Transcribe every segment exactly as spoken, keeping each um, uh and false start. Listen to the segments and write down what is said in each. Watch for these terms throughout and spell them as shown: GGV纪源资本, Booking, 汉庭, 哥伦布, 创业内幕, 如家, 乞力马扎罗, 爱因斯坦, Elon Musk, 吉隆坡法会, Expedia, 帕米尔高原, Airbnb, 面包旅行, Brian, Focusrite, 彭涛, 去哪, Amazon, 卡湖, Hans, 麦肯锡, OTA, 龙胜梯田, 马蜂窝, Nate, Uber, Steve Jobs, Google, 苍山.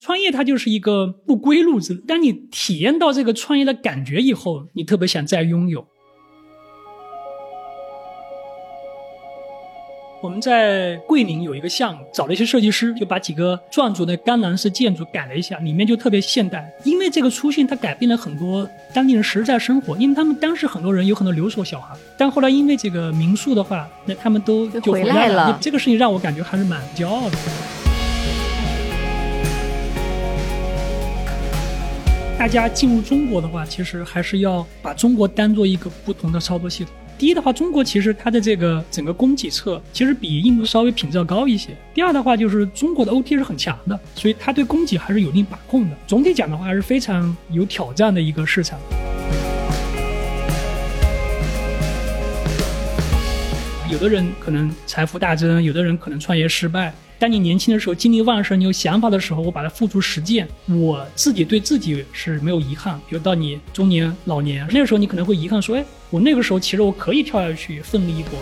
创业它就是一个不归路子，当你体验到这个创业的感觉以后，你特别想再拥有。我们在桂林有一个项目，找了一些设计师，就把几个壮族的甘南式建筑改了一下，里面就特别现代。因为这个出现，它改变了很多当地人实在生活，因为他们当时很多人有很多留守小孩，但后来因为这个民宿的话，那他们都就回来了。这个事情让我感觉还是蛮骄傲的。大家进入中国的话，其实还是要把中国当做一个不同的操作系统。第一的话，中国其实它的这个整个供给侧其实比印度稍微品质要高一些。第二的话，就是中国的 O T 是很强的，所以它对供给还是有一定把控的。总体讲的话，还是非常有挑战的一个市场。有的人可能财富大增，有的人可能创业失败。当你年轻的时候，精力旺盛，你有想法的时候，我把它付诸实践，我自己对自己是没有遗憾。比如到你中年老年那个时候，你可能会遗憾说，哎，我那个时候其实我可以跳下去奋力一搏。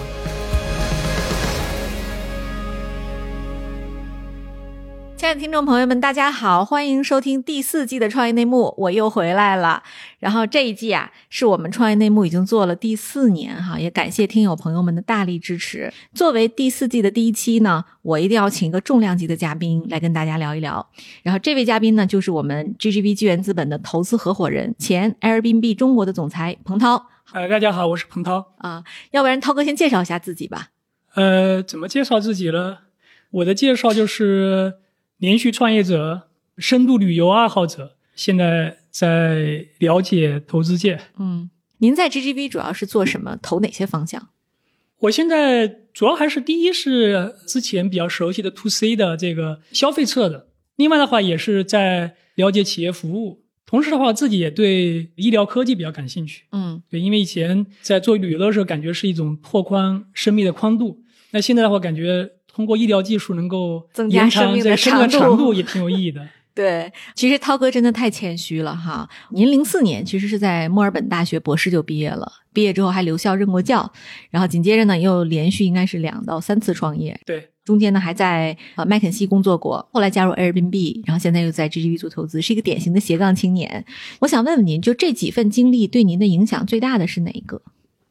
亲爱的听众朋友们，大家好，欢迎收听第四季的创业内幕，我又回来了。然后这一季啊，是我们创业内幕已经做了第四年哈，也感谢听友朋友们的大力支持。作为第四季的第一期呢，我一定要请一个重量级的嘉宾来跟大家聊一聊。然后这位嘉宾呢，就是我们 G G V 纪源资本的投资合伙人，前 Airbnb 中国的总裁彭涛。呃，大家好，我是彭涛。啊，要不然涛哥先介绍一下自己吧。呃，怎么介绍自己呢？我的介绍就是连续创业者，深度旅游爱好者，现在在了解投资界。嗯，您在 G G V 主要是做什么？投哪些方向？我现在主要还是第一是之前比较熟悉的 to C 的这个消费侧的，另外的话也是在了解企业服务，同时的话自己也对医疗科技比较感兴趣。嗯，对，因为以前在做旅游的时候，感觉是一种拓宽生命的宽度，那现在的话感觉通过医疗技术能够增加生命的长度也挺有意义的。对，其实涛哥真的太谦虚了哈。您零四年其实是在墨尔本大学博士就毕业了，毕业之后还留校任过教，然后紧接着呢又连续应该是两到三次创业。对，中间呢还在呃麦肯锡工作过，后来加入 Airbnb， 然后现在又在 G G V 做投资，是一个典型的斜杠青年。我想问问您，就这几份经历对您的影响最大的是哪一个？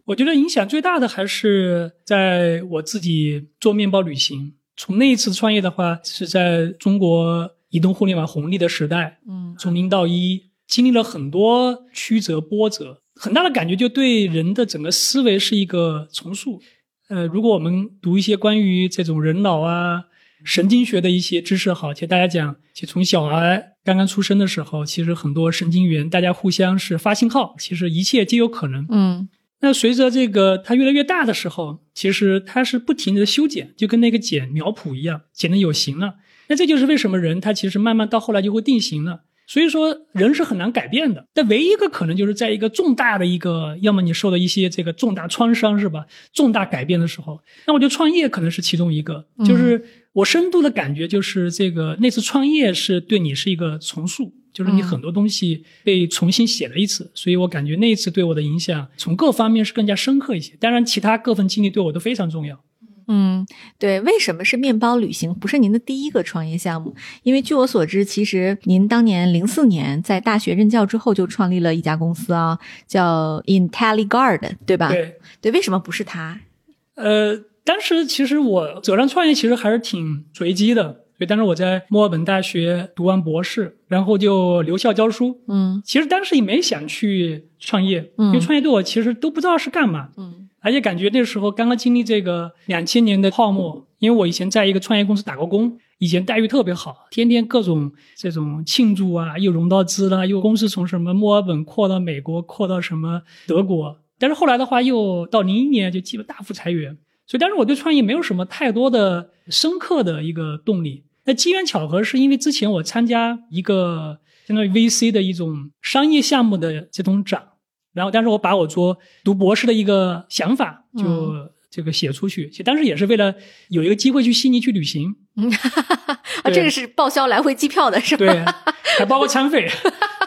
我觉得影响最大的还是在我自己做面包旅行。从那一次创业的话，是在中国移动互联网红利的时代，嗯，从零到一，经历了很多曲折波折，很大的感觉就对人的整个思维是一个重塑。呃，如果我们读一些关于这种人脑啊、神经学的一些知识好，其实大家讲，其实从小孩刚刚出生的时候，其实很多神经元大家互相是发信号，其实一切皆有可能。嗯。那随着这个它越来越大的时候，其实它是不停的修剪，就跟那个剪苗圃一样，剪的有形了。那这就是为什么人他其实慢慢到后来就会定型了。所以说人是很难改变的，但唯一一个可能就是在一个重大的一个，要么你受到一些这个重大创伤是吧，重大改变的时候，那我觉得创业可能是其中一个。就是我深度的感觉就是这个那次创业是对你是一个重塑，就是你很多东西被重新写了一次，嗯，所以我感觉那一次对我的影响从各方面是更加深刻一些。当然其他各份经历对我都非常重要。嗯，对，为什么是面包旅行不是您的第一个创业项目？因为据我所知，其实您当年零四年在大学任教之后就创立了一家公司啊，叫 Intelli Garden， 对吧？对对，为什么不是它？呃，当时其实我走上创业其实还是挺随机的。所以当时我在墨尔本大学读完博士，然后就留校教书。嗯，其实当时也没想去创业，嗯，因为创业对我其实都不知道是干嘛。嗯，而且感觉那时候刚刚经历这个两千年的泡沫，因为我以前在一个创业公司打过工，以前待遇特别好，天天各种这种庆祝啊，又融到资啦，又公司从什么墨尔本扩到美国，扩到什么德国。但是后来的话，又到零一年就基本大幅裁员。所以当时我对创业没有什么太多的深刻的一个动力。那机缘巧合是因为之前我参加一个相当于 V C 的一种商业项目的这种展，然后当时我把我做读博士的一个想法就这个写出去，嗯，其实当时也是为了有一个机会去悉尼去旅行。嗯，啊，这个是报销来回机票的是吧？对，还包括餐费。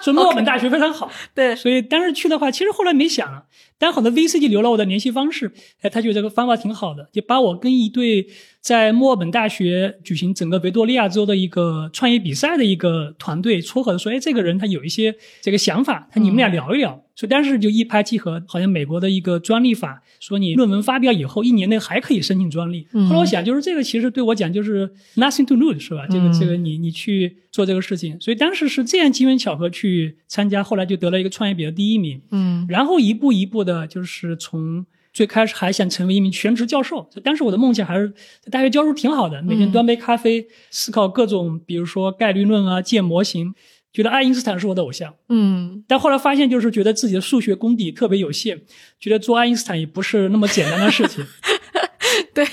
所以墨尔本大学非常好，对，所以当时去的话，其实后来没想，但很多 V C 就留了我的联系方式，哎，他觉得这个方法挺好的，就把我跟一对在墨尔本大学举行整个维多利亚州的一个创业比赛的一个团队撮合的，说，哎，这个人他有一些这个想法，他你们俩聊一聊。嗯，所以当时就一拍即合，好像美国的一个专利法说你论文发表以后一年内还可以申请专利。嗯，后来我想就是这个其实对我讲就是 nothing to lose 是吧，这个这个你你去做这个事情。所以当时是这样机缘巧合去参加，后来就得了一个创业比的第一名。嗯，然后一步一步的就是从最开始还想成为一名全职教授，当时我的梦想还是在大学教书挺好的，每天端杯咖啡，嗯，思考各种比如说概率论啊，建模型。觉得爱因斯坦是我的偶像，嗯，但后来发现就是觉得自己的数学功底特别有限，觉得做爱因斯坦也不是那么简单的事情。对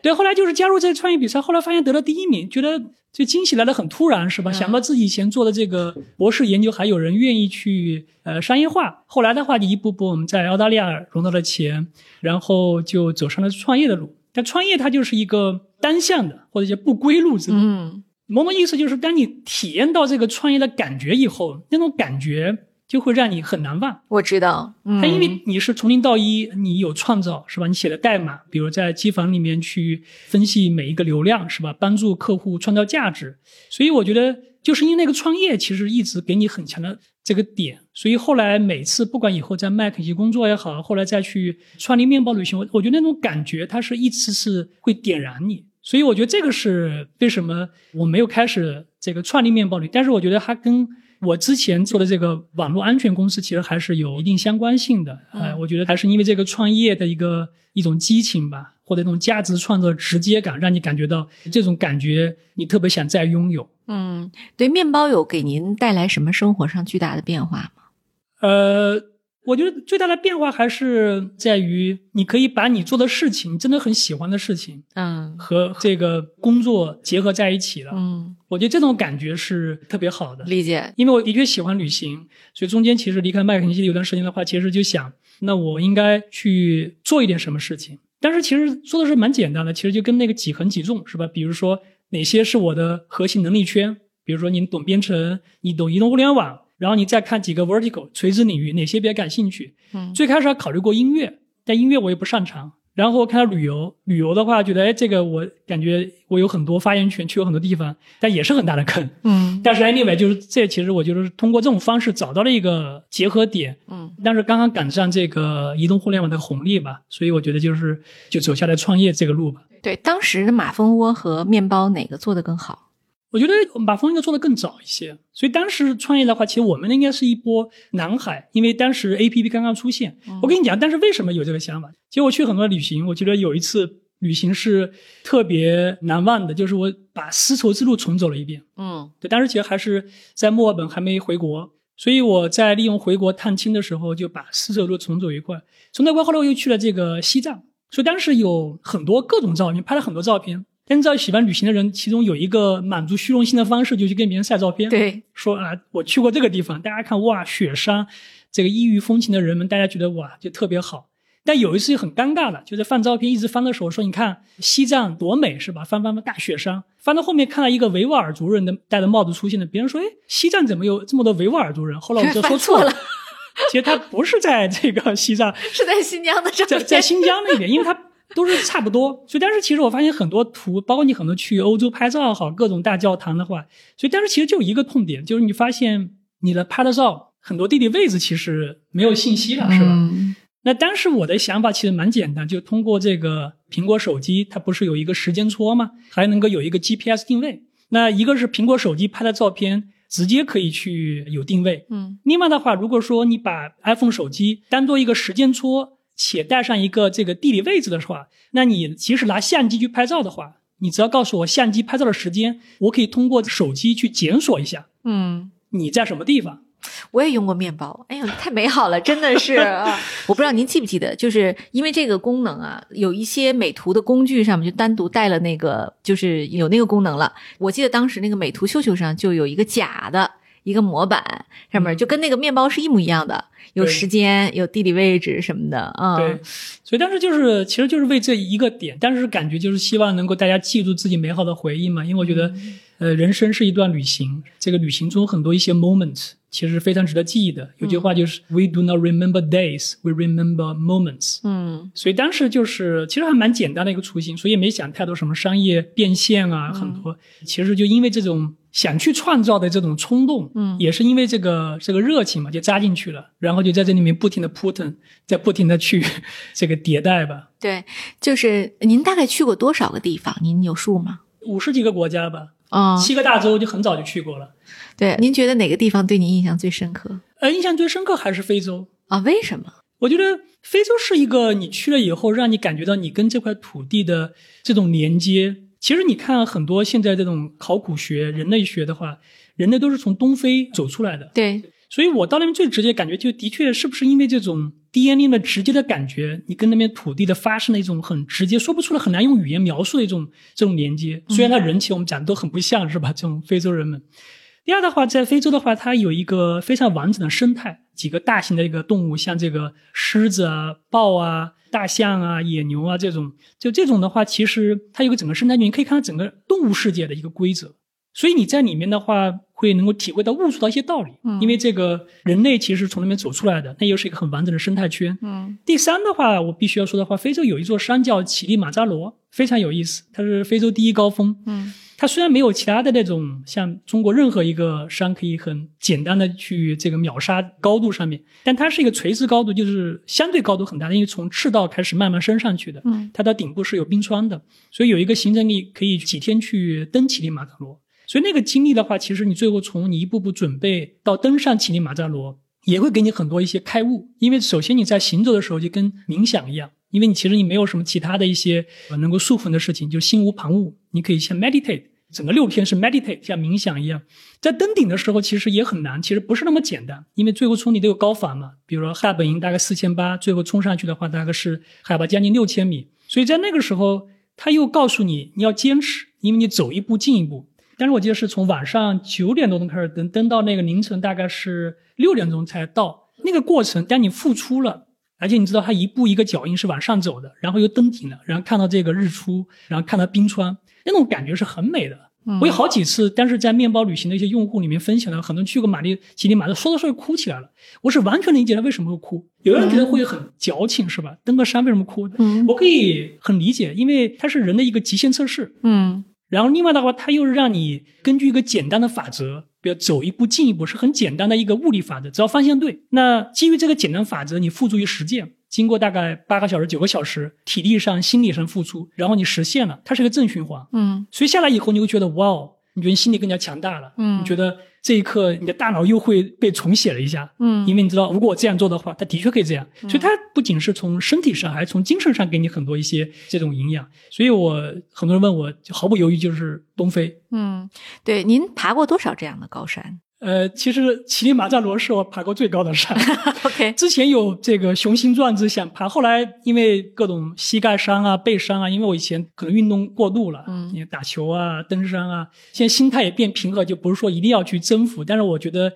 对，后来就是加入这个创业比赛，后来发现得了第一名，觉得就惊喜来得很突然，是吧？嗯，想不到自己以前做的这个博士研究还有人愿意去呃商业化。后来的话就一步步我们在澳大利亚融到了钱，然后就走上了创业的路。但创业它就是一个单向的或者叫不归路之路。嗯，某种意思就是当你体验到这个创业的感觉以后，那种感觉就会让你很难忘。我知道，嗯，但因为你是从零到一，你有创造是吧，你写的代码比如在机房里面去分析每一个流量是吧，帮助客户创造价值。所以我觉得就是因为那个创业其实一直给你很强的这个点，所以后来每次不管以后在麦肯锡工作也好，后来再去创立面包旅行，我觉得那种感觉它是一次次会点燃你。所以我觉得这个是为什么我没有开始这个创立面包旅，但是我觉得它跟我之前做的这个网络安全公司其实还是有一定相关性的。嗯，呃、我觉得还是因为这个创业的一个一种激情吧，或者一种价值创造的直接感，让你感觉到这种感觉你特别想再拥有。嗯，对，面包有给您带来什么生活上巨大的变化吗？呃。我觉得最大的变化还是在于你可以把你做的事情，真的很喜欢的事情，嗯，和这个工作结合在一起了。嗯，我觉得这种感觉是特别好的。理解。因为我的确喜欢旅行，所以中间其实离开麦肯锡有段时间的话，其实就想那我应该去做一点什么事情，但是其实做的是蛮简单的，其实就跟那个几横几纵是吧，比如说哪些是我的核心能力圈，比如说你懂编程，你懂移动互联网，然后你再看几个 vertical 垂直领域哪些比较感兴趣。嗯，最开始还考虑过音乐，但音乐我也不擅长。然后看到旅游，旅游的话觉得，哎，这个我感觉我有很多发言权，去有很多地方，但也是很大的坑。嗯，但是 anyway 就是这其实我就是通过这种方式找到了一个结合点。嗯，但是刚刚赶上这个移动互联网的红利吧，所以我觉得就是就走下来创业这个路吧。对，当时马蜂窝和面包哪个做得更好？我觉得马蜂窝应该做得更早一些，所以当时创业的话，其实我们应该是一波南海，因为当时 A P P 刚刚出现。我跟你讲，但是为什么有这个想法？其实我去很多旅行，我觉得有一次旅行是特别难忘的，就是我把丝绸之路重走了一遍。嗯，对，当时其实还是在墨尔本还没回国，所以我在利用回国探亲的时候，就把丝绸之路重走一块。从那块后来我又去了这个西藏，所以当时有很多各种照片，拍了很多照片。但是喜欢旅行的人，其中有一个满足虚荣心的方式，就去跟别人晒照片。对，说啊，我去过这个地方，大家看哇，雪山，这个异域风情的人们，大家觉得哇，就特别好。但有一次很尴尬了，就在翻照片，一直翻的时候说，你看西藏多美是吧？翻翻翻大雪山，翻到后面看到一个维吾尔族人的戴着帽子出现的，别人说，哎，西藏怎么有这么多维吾尔族人？后来我就说错了。其实他不是在这个西藏，是在新疆的照片，在在新疆那边，因为他。都是差不多，所以但是其实我发现很多图，包括你很多去欧洲拍照好，各种大教堂的话，所以但是其实就一个痛点，就是你发现你的拍的照很多地理位置其实没有信息了，是吧？嗯，那当时我的想法其实蛮简单，就通过这个苹果手机，它不是有一个时间戳吗？还能够有一个 G P S 定位，那一个是苹果手机拍的照片直接可以去有定位，嗯，另外的话，如果说你把 iPhone 手机当做一个时间戳。且带上一个这个地理位置的话，那你即使拿相机去拍照的话，你只要告诉我相机拍照的时间，我可以通过手机去检索一下，嗯，你在什么地方。我也用过面包，哎呦，太美好了，真的是、啊、我不知道您记不记得，就是因为这个功能啊，有一些美图的工具上面就单独带了那个，就是有那个功能了。我记得当时那个美图秀秀上就有一个假的一个模板，上面就跟那个面包是一模一样的，有时间有地理位置什么的啊、嗯。对，所以当时就是其实就是为这一个点，但是感觉就是希望能够大家记住自己美好的回忆嘛，因为我觉得、嗯、呃人生是一段旅行，这个旅行中很多一些 moment 其实非常值得记忆的。有句话就是、嗯、We do not remember days, we remember moments。 嗯，所以当时就是其实还蛮简单的一个雏形，所以也没想太多什么商业变现啊、嗯、很多其实就因为这种想去创造的这种冲动，嗯，也是因为这个这个热情嘛，就扎进去了，然后就在这里面不停的扑腾，再不停的去这个迭代吧。对，就是您大概去过多少个地方？您有数吗？五十几个国家吧，啊、哦，七个大洲就很早就去过了。对，您觉得哪个地方对您印象最深刻？呃，印象最深刻还是非洲啊、哦？为什么？我觉得非洲是一个你去了以后，让你感觉到你跟这块土地的这种连接。其实你看很多现在这种考古学人类学的话，人类都是从东非走出来的。对，所以我到那边最直接感觉就的确是不是因为这种 D N A 的直接的感觉，你跟那边土地的发生了一种很直接说不出来，很难用语言描述的一种这种连接。虽然他人其实我们讲的都很不像是吧，这种非洲人们。第二的话，在非洲的话，它有一个非常完整的生态，几个大型的一个动物，像这个狮子啊、豹啊、大象啊、野牛啊这种，就这种的话，其实它有个整个生态圈，你可以看到整个动物世界的一个规则。所以你在里面的话，会能够体会到、悟出到一些道理。嗯，因为这个人类其实从那边走出来的，那又是一个很完整的生态圈。嗯，第三的话，我必须要说的话，非洲有一座山叫乞力马扎罗，非常有意思，它是非洲第一高峰。嗯。它虽然没有其他的那种像中国任何一个山可以很简单的去这个秒杀高度上面，但它是一个垂直高度，就是相对高度很大的，因为从赤道开始慢慢升上去的，嗯，它到顶部是有冰川的，所以有一个行程力可以几天去登乞力马扎罗。所以那个经历的话，其实你最后从你一步步准备到登上乞力马扎罗，也会给你很多一些开悟，因为首先你在行走的时候就跟冥想一样。因为你其实你没有什么其他的一些能够束缚的事情，就心无旁骛，你可以像 meditate， 整个六篇是 meditate， 像冥想一样。在登顶的时候其实也很难，其实不是那么简单，因为最后冲你都有高反嘛，比如说哈尔本营大概四千八百，最后冲上去的话大概是海拔将近六千米，所以在那个时候他又告诉你你要坚持，因为你走一步进一步。但是我记得是从晚上九点多钟开始登，登到那个凌晨大概是六点钟才到。那个过程当你付出了，而且你知道它一步一个脚印是往上走的，然后又登顶了，然后看到这个日出，然后看到冰川，那种感觉是很美的。我有好几次，但是在面包旅行的一些用户里面分享了，很多人去过马里乞力马扎罗，说到说到哭起来了。我是完全理解他为什么会哭，有人觉得会很矫情是吧？登个山为什么哭？我可以很理解，因为它是人的一个极限测试。嗯，然后另外的话，它又是让你根据一个简单的法则。要走一步进一步，是很简单的一个物理法则，只要方向对。那基于这个简单法则，你付诸于实践，经过大概八个小时九个小时，体力上心理上付出，然后你实现了，它是一个正循环。嗯，所以下来以后你会觉得哇哦，你觉得你心理更加强大了。嗯，你觉得这一刻你的大脑又会被重写了一下。嗯，因为你知道如果我这样做的话，它的确可以这样。所以它不仅是从身体上，还从精神上给你很多一些这种营养。所以我很多人问我，就毫不犹豫就是东非。嗯，对，您爬过多少这样的高山？呃，其实乞力马扎罗是我爬过最高的山。OK， 之前有这个雄心壮志想爬，后来因为各种膝盖伤啊、背伤啊，因为我以前可能运动过度了，嗯，打球啊、登山啊，现在心态也变平和，就不是说一定要去征服。但是我觉得，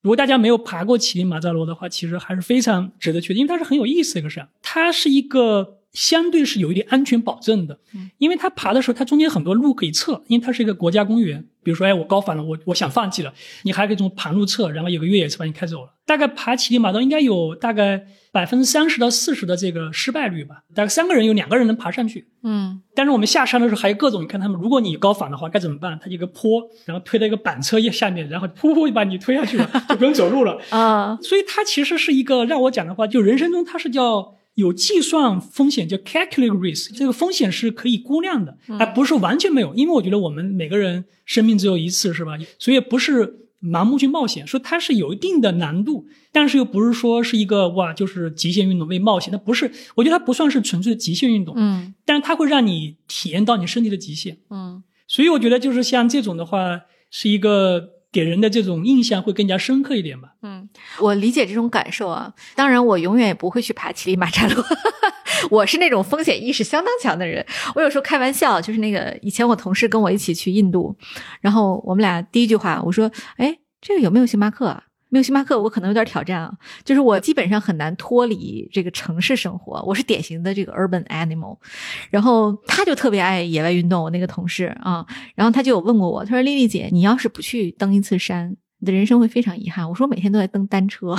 如果大家没有爬过乞力马扎罗的话，其实还是非常值得去的，因为它是很有意思的一个山，它是一个。相对是有一点安全保证的，因为它爬的时候它中间很多路可以测，因为它是一个国家公园，比如说哎，我高反了，我我想放弃了，你还可以从盘路测，然后有个越野车把你开走了。大概爬乞力马扎罗应该有大概 百分之三十到百分之四十 的这个失败率吧，大概三个人有两个人能爬上去。嗯，但是我们下山的时候还有各种，你看他们如果你高反的话该怎么办，它一个坡，然后推到一个板车下面，然后噗噗就把你推下去了，就不用走路了啊。所以它其实是一个让我讲的话，就人生中它是叫有计算风险，叫 calculate risk， 这个风险是可以估量的，而不是完全没有，因为我觉得我们每个人生命只有一次是吧，所以不是盲目去冒险，说它是有一定的难度，但是又不是说是一个哇就是极限运动为冒险，它不是，我觉得它不算是纯粹的极限运动，嗯，但是它会让你体验到你身体的极限，嗯，所以我觉得就是像这种的话是一个给人的这种印象会更加深刻一点吧。嗯，我理解这种感受啊。当然我永远也不会去爬乞力马扎罗。我是那种风险意识相当强的人。我有时候开玩笑，就是那个以前我同事跟我一起去印度，然后我们俩第一句话我说，诶，这个有没有星巴克啊？没有星巴克我可能有点挑战啊，就是我基本上很难脱离这个城市生活，我是典型的这个 urban animal。 然后他就特别爱野外运动，我那个同事啊，然后他就有问过我，他说丽丽姐，你要是不去登一次山，你的人生会非常遗憾。我说每天都在蹬单车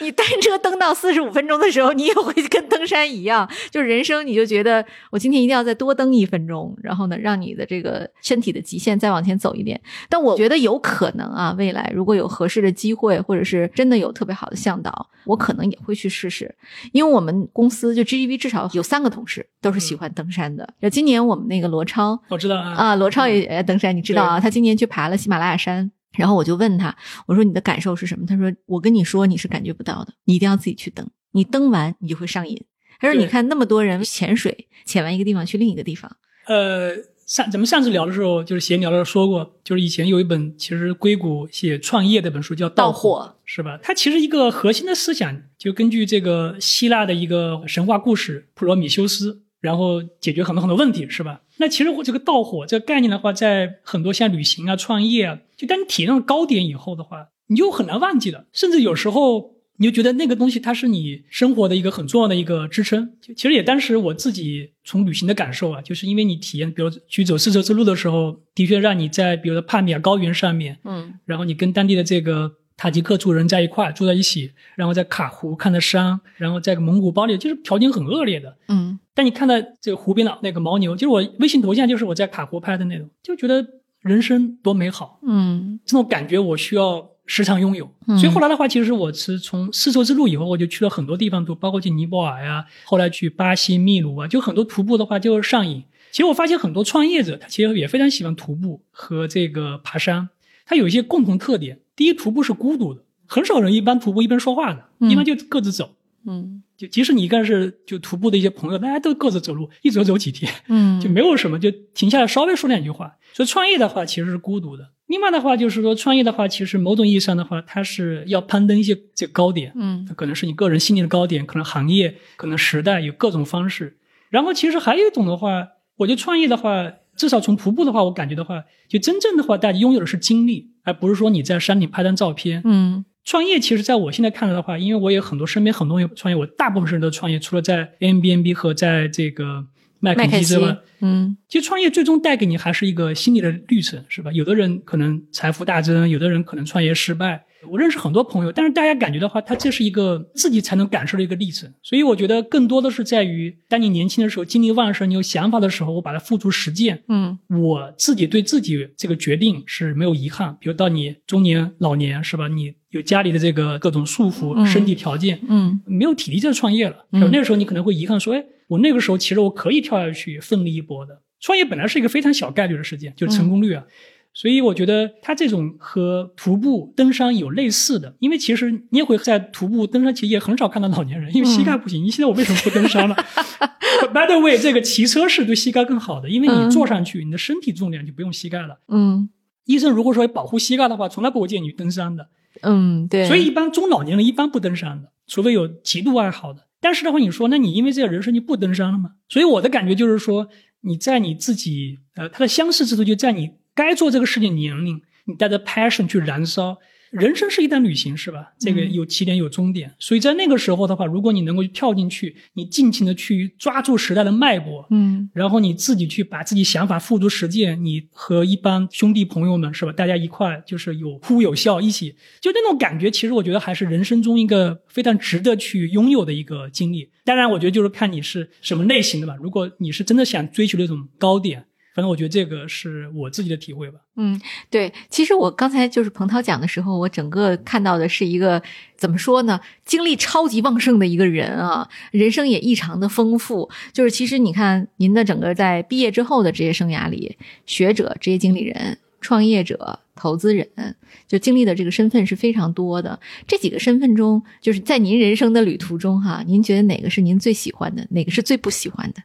你单车蹬到四十五分钟的时候你也会跟登山一样，就人生你就觉得我今天一定要再多蹬一分钟，然后呢让你的这个身体的极限再往前走一点。但我觉得有可能啊，未来如果有合适的机会或者是真的有特别好的向导，我可能也会去试试。因为我们公司就 G G V 至少有三个同事都是喜欢登山的、嗯、今年我们那个罗超，我知道啊，啊罗超也、嗯、登山，你知道啊，他今年去爬了喜马拉雅山。然后我就问他，我说你的感受是什么？他说我跟你说你是感觉不到的，你一定要自己去登，你登完你就会上瘾。他说你看那么多人潜水，潜完一个地方去另一个地方。呃，上咱们上次聊的时候就是闲聊的时候说过，就是以前有一本其实硅谷写创业的本书叫《盗火》，是吧？它其实一个核心的思想就根据这个希腊的一个神话故事普罗米修斯，然后解决很多很多问题，是吧？那其实这个盗火这个概念的话，在很多像旅行啊、创业啊，就当你体验到高点以后的话，你就很难忘记了。甚至有时候你就觉得那个东西它是你生活的一个很重要的一个支撑。其实也当时我自己从旅行的感受啊，就是因为你体验，比如去走丝绸之路的时候，的确让你在比如说帕米尔高原上面，嗯，然后你跟当地的这个塔吉克族人在一块住在一起，然后在卡湖看的山，然后在蒙古包里，就是条件很恶劣的，嗯，但你看到这个湖边的那个牦牛，就是我微信头像就是我在卡湖拍的那种，就觉得人生多美好，嗯，这种感觉我需要时常拥有、嗯、所以后来的话，其实我是从丝绸之路以后，我就去了很多地方，都包括去尼泊尔呀、啊，后来去巴西、秘鲁啊，就很多徒步的话就上瘾。其实我发现很多创业者他其实也非常喜欢徒步和这个爬山，他有一些共同特点。第一，徒步是孤独的，很少人一般徒步一边说话的、嗯、一般就各自走，嗯，就即使你一个人是就徒步的一些朋友，大家都各自走路，一走走几天，嗯，就没有什么，就停下来稍微说两句话。所以创业的话其实是孤独的。另外的话就是说，创业的话其实某种意义上的话，它是要攀登一些这个高点，嗯，可能是你个人心灵的高点，可能行业，可能时代，有各种方式。然后其实还有一种的话，我觉得创业的话，至少从徒步的话我感觉的话，就真正的话大家拥有的是经历，而不是说你在山顶拍张照片。嗯，创业其实在我现在看来的话，因为我也很多身边很多人创业，我大部分人都创业，除了在 Airbnb 和在这个麦肯基之外，嗯，其实创业最终带给你还是一个心理的旅程，是吧？有的人可能财富大增，有的人可能创业失败。我认识很多朋友，但是大家感觉的话，他这是一个自己才能感受的一个历程。所以我觉得更多的是在于，当你年轻的时候，精力旺盛，你有想法的时候，我把它付诸实践。嗯，我自己对自己这个决定是没有遗憾。比如到你中年、老年，是吧？你有家里的这个各种束缚、嗯、身体条件，嗯，没有体力再创业了。嗯，那个时候你可能会遗憾说，哎，我那个时候其实我可以跳下去奋力一搏的。创业本来是一个非常小概率的事件，就是成功率啊。嗯，所以我觉得它这种和徒步登山有类似的，因为其实你也会在徒步登山，其实也很少看到老年人，因为膝盖不行。你现在我为什么不登山了？ By the way， 这个骑车是对膝盖更好的，因为你坐上去，你的身体重量就不用膝盖了。嗯，医生如果说保护膝盖的话，从来不会建议你登山的。嗯，对。所以一般中老年人一般不登山的，除非有极度爱好的。但是的话，你说，那你因为这个人生就不登山了吗？所以我的感觉就是说，你在你自己，呃，它的相似之处就在你该做这个事情年龄，你带着 passion 去燃烧。人生是一段旅行，是吧？这个有起点有终点，嗯，所以在那个时候的话，如果你能够跳进去，你尽情的去抓住时代的脉搏，嗯，然后你自己去把自己想法付诸实践，你和一帮兄弟朋友们，是吧？大家一块就是有哭有笑，一起就那种感觉，其实我觉得还是人生中一个非常值得去拥有的一个经历。当然，我觉得就是看你是什么类型的吧。如果你是真的想追求那种高点，反正我觉得这个是我自己的体会吧。嗯，对，其实我刚才就是彭涛讲的时候，我整个看到的是一个怎么说呢，精力超级旺盛的一个人啊，人生也异常的丰富。就是其实你看您的整个在毕业之后的职业生涯里，学者、职业经理人、创业者、投资人，就经历的这个身份是非常多的。这几个身份中，就是在您人生的旅途中哈，您觉得哪个是您最喜欢的，哪个是最不喜欢的？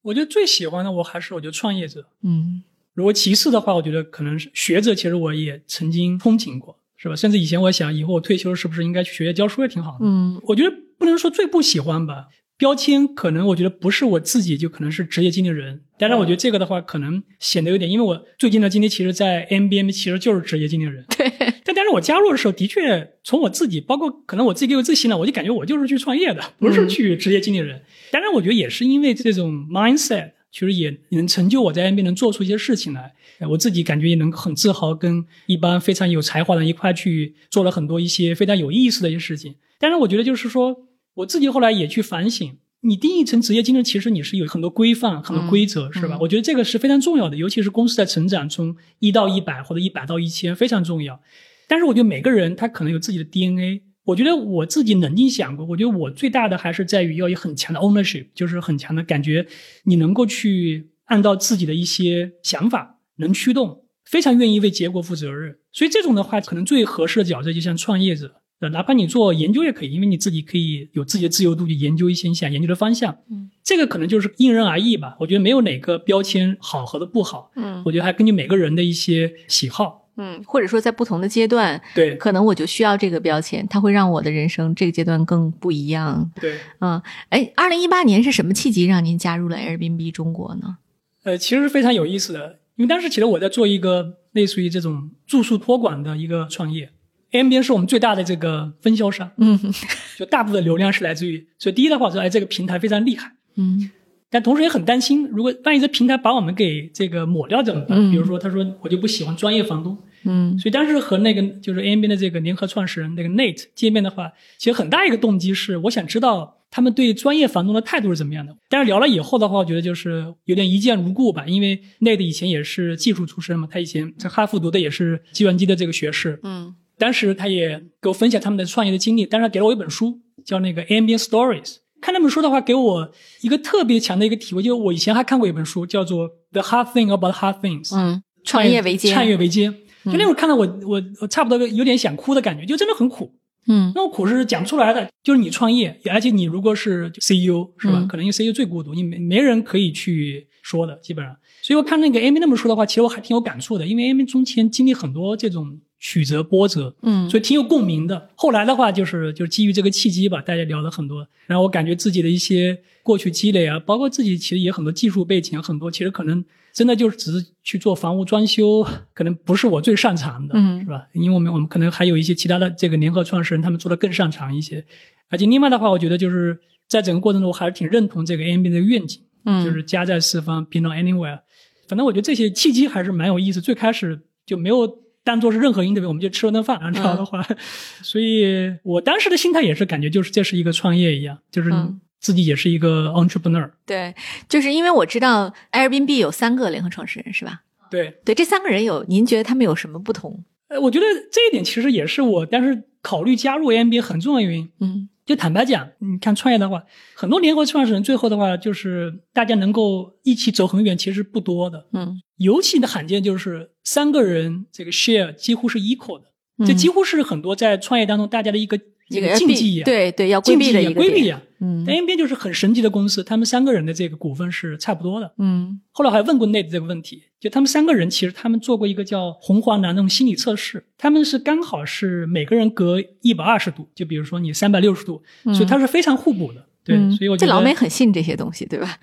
我觉得最喜欢的我还是我觉得创业者，嗯，如果其次的话，我觉得可能是学者，其实我也曾经憧憬过，是吧？甚至以前我想，以后我退休是不是应该去学业教书也挺好的。嗯，我觉得不能说最不喜欢吧，标签可能我觉得不是我自己，就可能是职业经理人。当然我觉得这个的话可能显得有点，因为我最近的经历其实在 Airbnb 其实就是职业经理人。对。但当然我加入的时候的确从我自己，包括可能我自己给我自信了，我就感觉我就是去创业的，不是去职业经理人。嗯，当然我觉得也是因为这种 mindset，其实也能成就我在 Airbnb 能做出一些事情来。我自己感觉也能很自豪，跟一般非常有才华的人一块去做了很多一些非常有意思的一些事情。当然我觉得就是说我自己后来也去反省，你定义成职业精神其实你是有很多规范很多规则、嗯、是吧、嗯、我觉得这个是非常重要的，尤其是公司在成长中一到一百或者一百到一千非常重要。但是我觉得每个人他可能有自己的 D N A， 我觉得我自己冷静想过，我觉得我最大的还是在于要有很强的 ownership， 就是很强的感觉你能够去按照自己的一些想法能驱动，非常愿意为结果负责任。所以这种的话可能最合适的角色就像创业者，哪怕你做研究也可以，因为你自己可以有自己的自由度去研究一些你想研究的方向。嗯，这个可能就是因人而异吧，我觉得没有哪个标签好和的不好。嗯，我觉得还根据每个人的一些喜好。嗯，或者说在不同的阶段，对，可能我就需要这个标签，它会让我的人生这个阶段更不一样。对，嗯，哎，二零一八年是什么契机让您加入了 Airbnb 中国呢？呃，其实是非常有意思的，因为当时其实我在做一个类似于这种住宿托管的一个创业。Airbnb 是我们最大的这个分销商，嗯，就大部分流量是来自于，所以第一的话说，哎，这个平台非常厉害，嗯，但同时也很担心，如果万一这平台把我们给这个抹掉怎么办？嗯、比如说，他说我就不喜欢专业房东，嗯，所以当时和那个就是 Airbnb 的这个联合创始人那个 Nate 见面的话，其实很大一个动机是，我想知道他们对专业房东的态度是怎么样的。但是聊了以后的话，我觉得就是有点一见如故吧，因为 Nate 以前也是技术出身嘛，他以前在哈佛读的也是计算机的这个学士，嗯。当时他也给我分享他们的创业的经历，当时他给了我一本书叫那个 Airbnb Stories， 看那本书的话给我一个特别强的一个体会，就是我以前还看过一本书叫做 The Hard Thing About Hard Things， 嗯，创业维艰，创业维艰、嗯、就那会儿看到我我我差不多有点想哭的感觉，就真的很苦，嗯，那种苦是讲不出来的，就是你创业，而且你如果是 C E O 是吧、嗯、可能因为 C E O 最孤独，你没没人可以去说的基本上。所以我看那个 Airbnb 那本书的话，其实我还挺有感触的，因为 Airbnb 中间经历很多这种曲折波折，嗯，所以挺有共鸣的。后来的话就是就是基于这个契机吧，大家聊了很多，然后我感觉自己的一些过去积累啊，包括自己其实也很多技术背景，很多其实可能真的就是只是去做房屋装修，可能不是我最擅长的，嗯，是吧？因为我们我们可能还有一些其他的这个联合创始人他们做的更擅长一些。而且另外的话，我觉得就是在整个过程中我还是挺认同这个 Airbnb 的愿景，嗯，就是家在四方 Be on anywhere。 反正我觉得这些契机还是蛮有意思，最开始就没有当做是任何因的，我们就吃了顿饭，然后这样的话、嗯、所以我当时的心态也是感觉就是这是一个创业一样，就是自己也是一个 entrepreneur、嗯、对，就是因为我知道 Airbnb 有三个联合创始人是吧？对对，这三个人有您觉得他们有什么不同？呃，我觉得这一点其实也是我当时考虑加入 Airbnb 很重要的原因。嗯，就坦白讲，你看创业的话，很多联合创始人最后的话就是大家能够一起走很远其实不多的，嗯，尤其的罕见就是三个人这个 share 几乎是 equal 的、嗯、这几乎是很多在创业当中大家的一个一个禁忌、啊、对对，要规避的一个规避啊。嗯，但 Airbnb 就是很神奇的公司，他们三个人的这个股份是差不多的，嗯，后来还问过 Nate 这个问题，就他们三个人其实他们做过一个叫红黄蓝那种心理测试，他们是刚好是每个人隔一百二十度，就比如说你三百六十度、嗯、所以它是非常互补的。对、嗯、所以我觉得这老美很信这些东西对吧？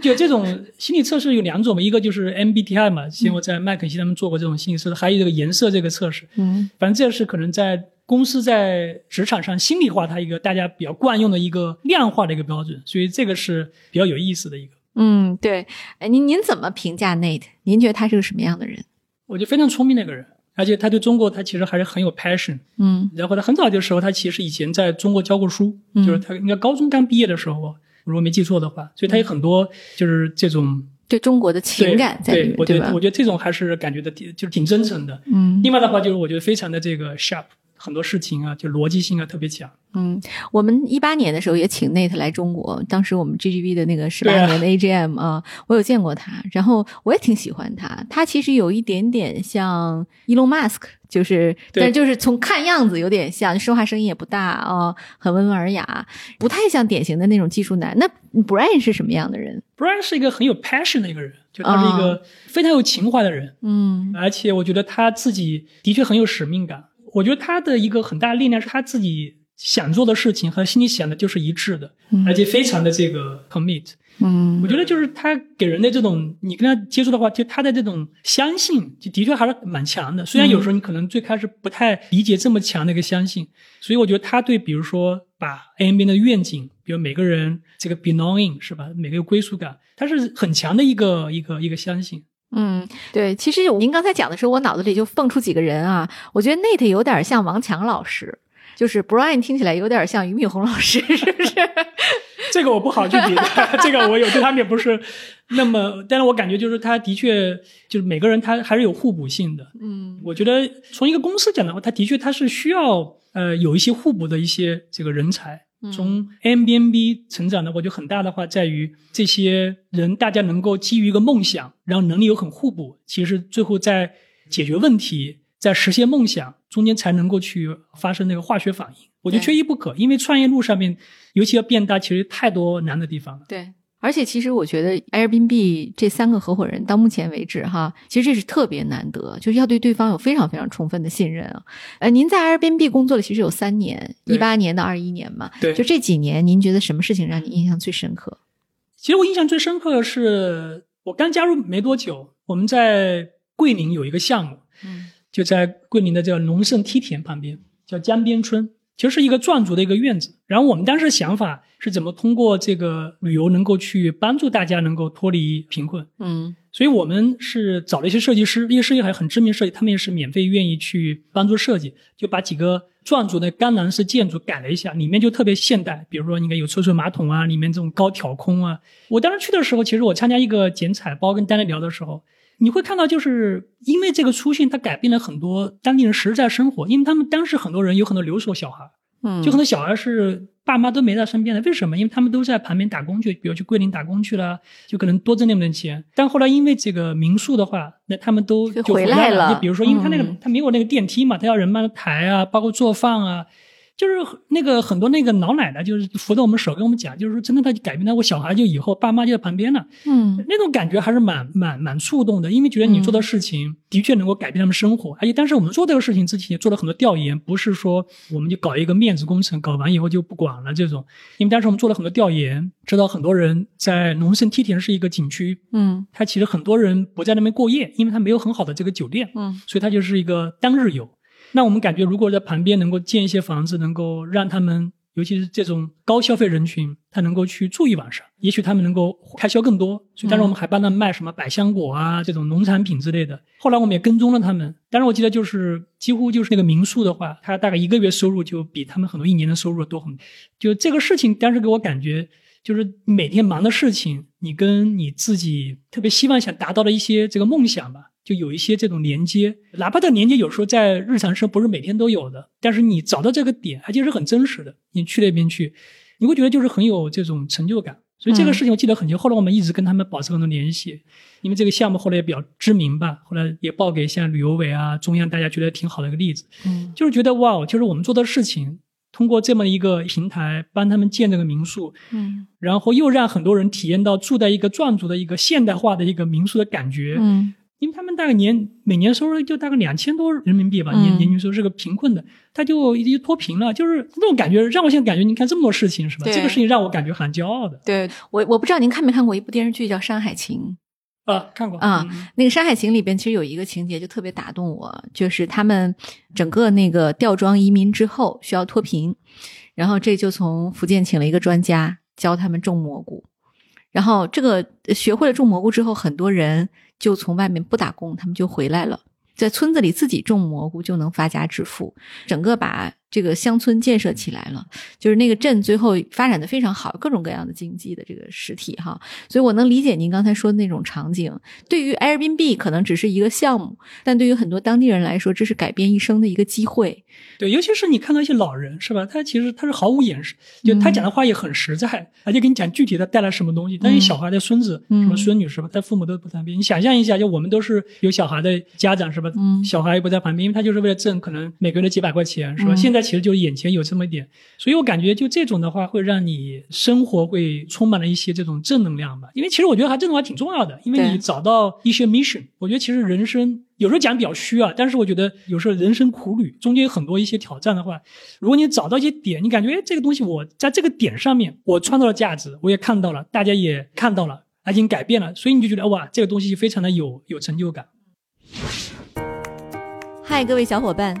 就这种心理测试有两种，一个就是 M B T I 嘛，因为在麦肯锡他们做过这种心理测试，还有这个颜色这个测试，嗯，反正这是可能在公司在职场上心理化它一个大家比较惯用的一个量化的一个标准，所以这个是比较有意思的一个。嗯，对，您您怎么评价 Nate？ 您觉得他是个什么样的人？我觉得非常聪明的一个人，而且他对中国他其实还是很有 passion。嗯，然后他很早的时候他其实以前在中国教过书、嗯、就是他应该高中刚毕业的时候如果没记错的话，所以他有很多就是这种对中国的情感在里面。 对, 对, 我觉得对吧？我觉得这种还是感觉的就是挺真诚的。嗯，另外的话就是我觉得非常的这个 sharp，很多事情啊，就逻辑性啊特别强。嗯，我们一八年的时候也请 Nate 来中国，当时我们 G G V 的那个十八年的 A G M 啊，我有见过他，然后我也挺喜欢他。他其实有一点点像 Elon Musk， 就是，但就是从看样子有点像，说话声音也不大啊、哦，很温文尔雅，不太像典型的那种技术男。那 Brian 是什么样的人？ Brian 是一个很有 passion 的一个人。就他是一个非常有情怀的人。嗯，而且我觉得他自己的确很有使命感。我觉得他的一个很大的力量是他自己想做的事情和心里想的就是一致的，嗯、而且非常的这个 commit。嗯，我觉得就是他给人的这种，你跟他接触的话，就他的这种相信，就的确还是蛮强的。虽然有时候你可能最开始不太理解这么强的一个相信，所以我觉得他对，比如说把 Airbnb 的愿景，比如每个人这个 belonging 是吧，每个有归属感，他是很强的一个一个一个相信。嗯，对，其实您刚才讲的时候，我脑子里就蹦出几个人啊，我觉得 Nate 有点像王强老师。就是 Brian 听起来有点像俞敏洪老师，是不是？这个我不好去比他，这个我有对他们也不是那么，但是我感觉就是他的确就是每个人他还是有互补性的。嗯，我觉得从一个公司讲的话，他的确他是需要呃有一些互补的一些这个人才。从 Airbnb 成长的，我觉得很大的话在于这些人大家能够基于一个梦想，然后能力又很互补，其实最后在解决问题，在实现梦想中间才能够去发生那个化学反应，我觉得缺一不可。因为创业路上面，尤其要变大，其实太多难的地方了。对，而且其实我觉得 Airbnb 这三个合伙人到目前为止哈，其实这是特别难得，就是要对对方有非常非常充分的信任啊。呃，您在 Airbnb 工作了其实有三年，一八年到二一年嘛，对，就这几年，您觉得什么事情让您印象最深刻？其实我印象最深刻的是，我刚加入没多久，我们在桂林有一个项目，嗯。就在桂林的这个龙胜梯田旁边，叫江边村，其实是一个壮族的一个院子。然后我们当时想法是怎么通过这个旅游能够去帮助大家能够脱离贫困。嗯，所以我们是找了一些设计师，一些设计还很知名设计，他们也是免费愿意去帮助设计，就把几个壮族的甘南式建筑改了一下，里面就特别现代，比如说应该有抽水马桶啊，里面这种高挑空啊。我当时去的时候，其实我参加一个剪彩，包括跟丹丹聊的时候，你会看到就是因为这个出现，它改变了很多当地人实在生活。因为他们当时很多人有很多留守小孩，嗯，就很多小孩是爸妈都没在身边的，为什么？因为他们都在旁边打工去，比如去桂林打工去了，就可能多挣那么点钱。但后来因为这个民宿的话，那他们都就回来了。就比如说因为他那个、嗯、他没有那个电梯嘛，他要人帮他抬啊，包括做饭啊。就是那个很多那个老奶奶就是扶着我们手跟我们讲，就是说真的他改变了我小孩，就以后爸妈就在旁边了。嗯，那种感觉还是蛮蛮蛮触动的，因为觉得你做的事情的确能够改变他们生活、嗯、而且但是我们做这个事情之前做了很多调研，不是说我们就搞一个面子工程，搞完以后就不管了这种。因为当时我们做了很多调研，知道很多人在龙胜梯田是一个景区，嗯，他其实很多人不在那边过夜，因为他没有很好的这个酒店，嗯，所以他就是一个单日游。那我们感觉如果在旁边能够建一些房子，能够让他们尤其是这种高消费人群他能够去住一晚上，也许他们能够开销更多。所以当时我们还帮他们卖什么百香果啊这种农产品之类的，后来我们也跟踪了他们。当然我记得就是几乎就是那个民宿的话，他大概一个月收入就比他们很多一年的收入都很多。就这个事情当时给我感觉就是每天忙的事情，你跟你自己特别希望想达到的一些这个梦想吧，就有一些这种连接，哪怕这个连接有时候在日常生活不是每天都有的，但是你找到这个点，而且是很真实的，你去那边去，你会觉得就是很有这种成就感。所以这个事情我记得很久，后来我们一直跟他们保持很多联系，因为这个项目后来也比较知名吧，后来也报给像旅游委啊、中央，大家觉得挺好的一个例子。嗯，就是觉得哇，就是我们做的事情，通过这么一个平台帮他们建这个民宿，嗯，然后又让很多人体验到住在一个壮族的一个现代化的一个民宿的感觉，嗯。因为他们大概年每年收入就大概两千多人民币吧，年年均收入是个贫困的，他就已经脱贫了，就是那种感觉，让我现在感觉，你看这么多事情是吧？这个事情让我感觉很骄傲的。对，我我不知道您看没看过一部电视剧叫《山海情》。啊，看过啊、嗯，那个《山海情》里边其实有一个情节就特别打动我，就是他们整个那个吊庄移民之后需要脱贫，然后这就从福建请了一个专家教他们种蘑菇，然后这个学会了种蘑菇之后，很多人就从外面不打工，他们就回来了，在村子里自己种蘑菇就能发家致富，整个把这个乡村建设起来了，就是那个镇最后发展的非常好，各种各样的经济的这个实体哈。所以我能理解您刚才说的那种场景，对于 Airbnb 可能只是一个项目，但对于很多当地人来说，这是改变一生的一个机会。对，尤其是你看到一些老人是吧，他其实他是毫无掩饰，就他讲的话也很实在、嗯、而且跟你讲具体他带来什么东西。但是小孩的孙子、嗯、什么孙女是吧，他父母都不在旁边，你想象一下，就我们都是有小孩的家长是吧、嗯、小孩也不在旁边，因为他就是为了挣可能每个月的几百块钱是吧、嗯、现在其实就眼前有这么一点，所以我感觉就这种的话会让你生活会充满了一些这种正能量吧。因为其实我觉得还这种还挺重要的，因为你找到一些 mission， 我觉得其实人生有时候讲比较虚啊，但是我觉得有时候人生苦旅中间很多一些挑战的话，如果你找到一些点，你感觉、哎、这个东西我在这个点上面我创造了价值，我也看到了，大家也看到了，而且改变了，所以你就觉得哇，这个东西非常的有有成就感。嗨，各位小伙伴，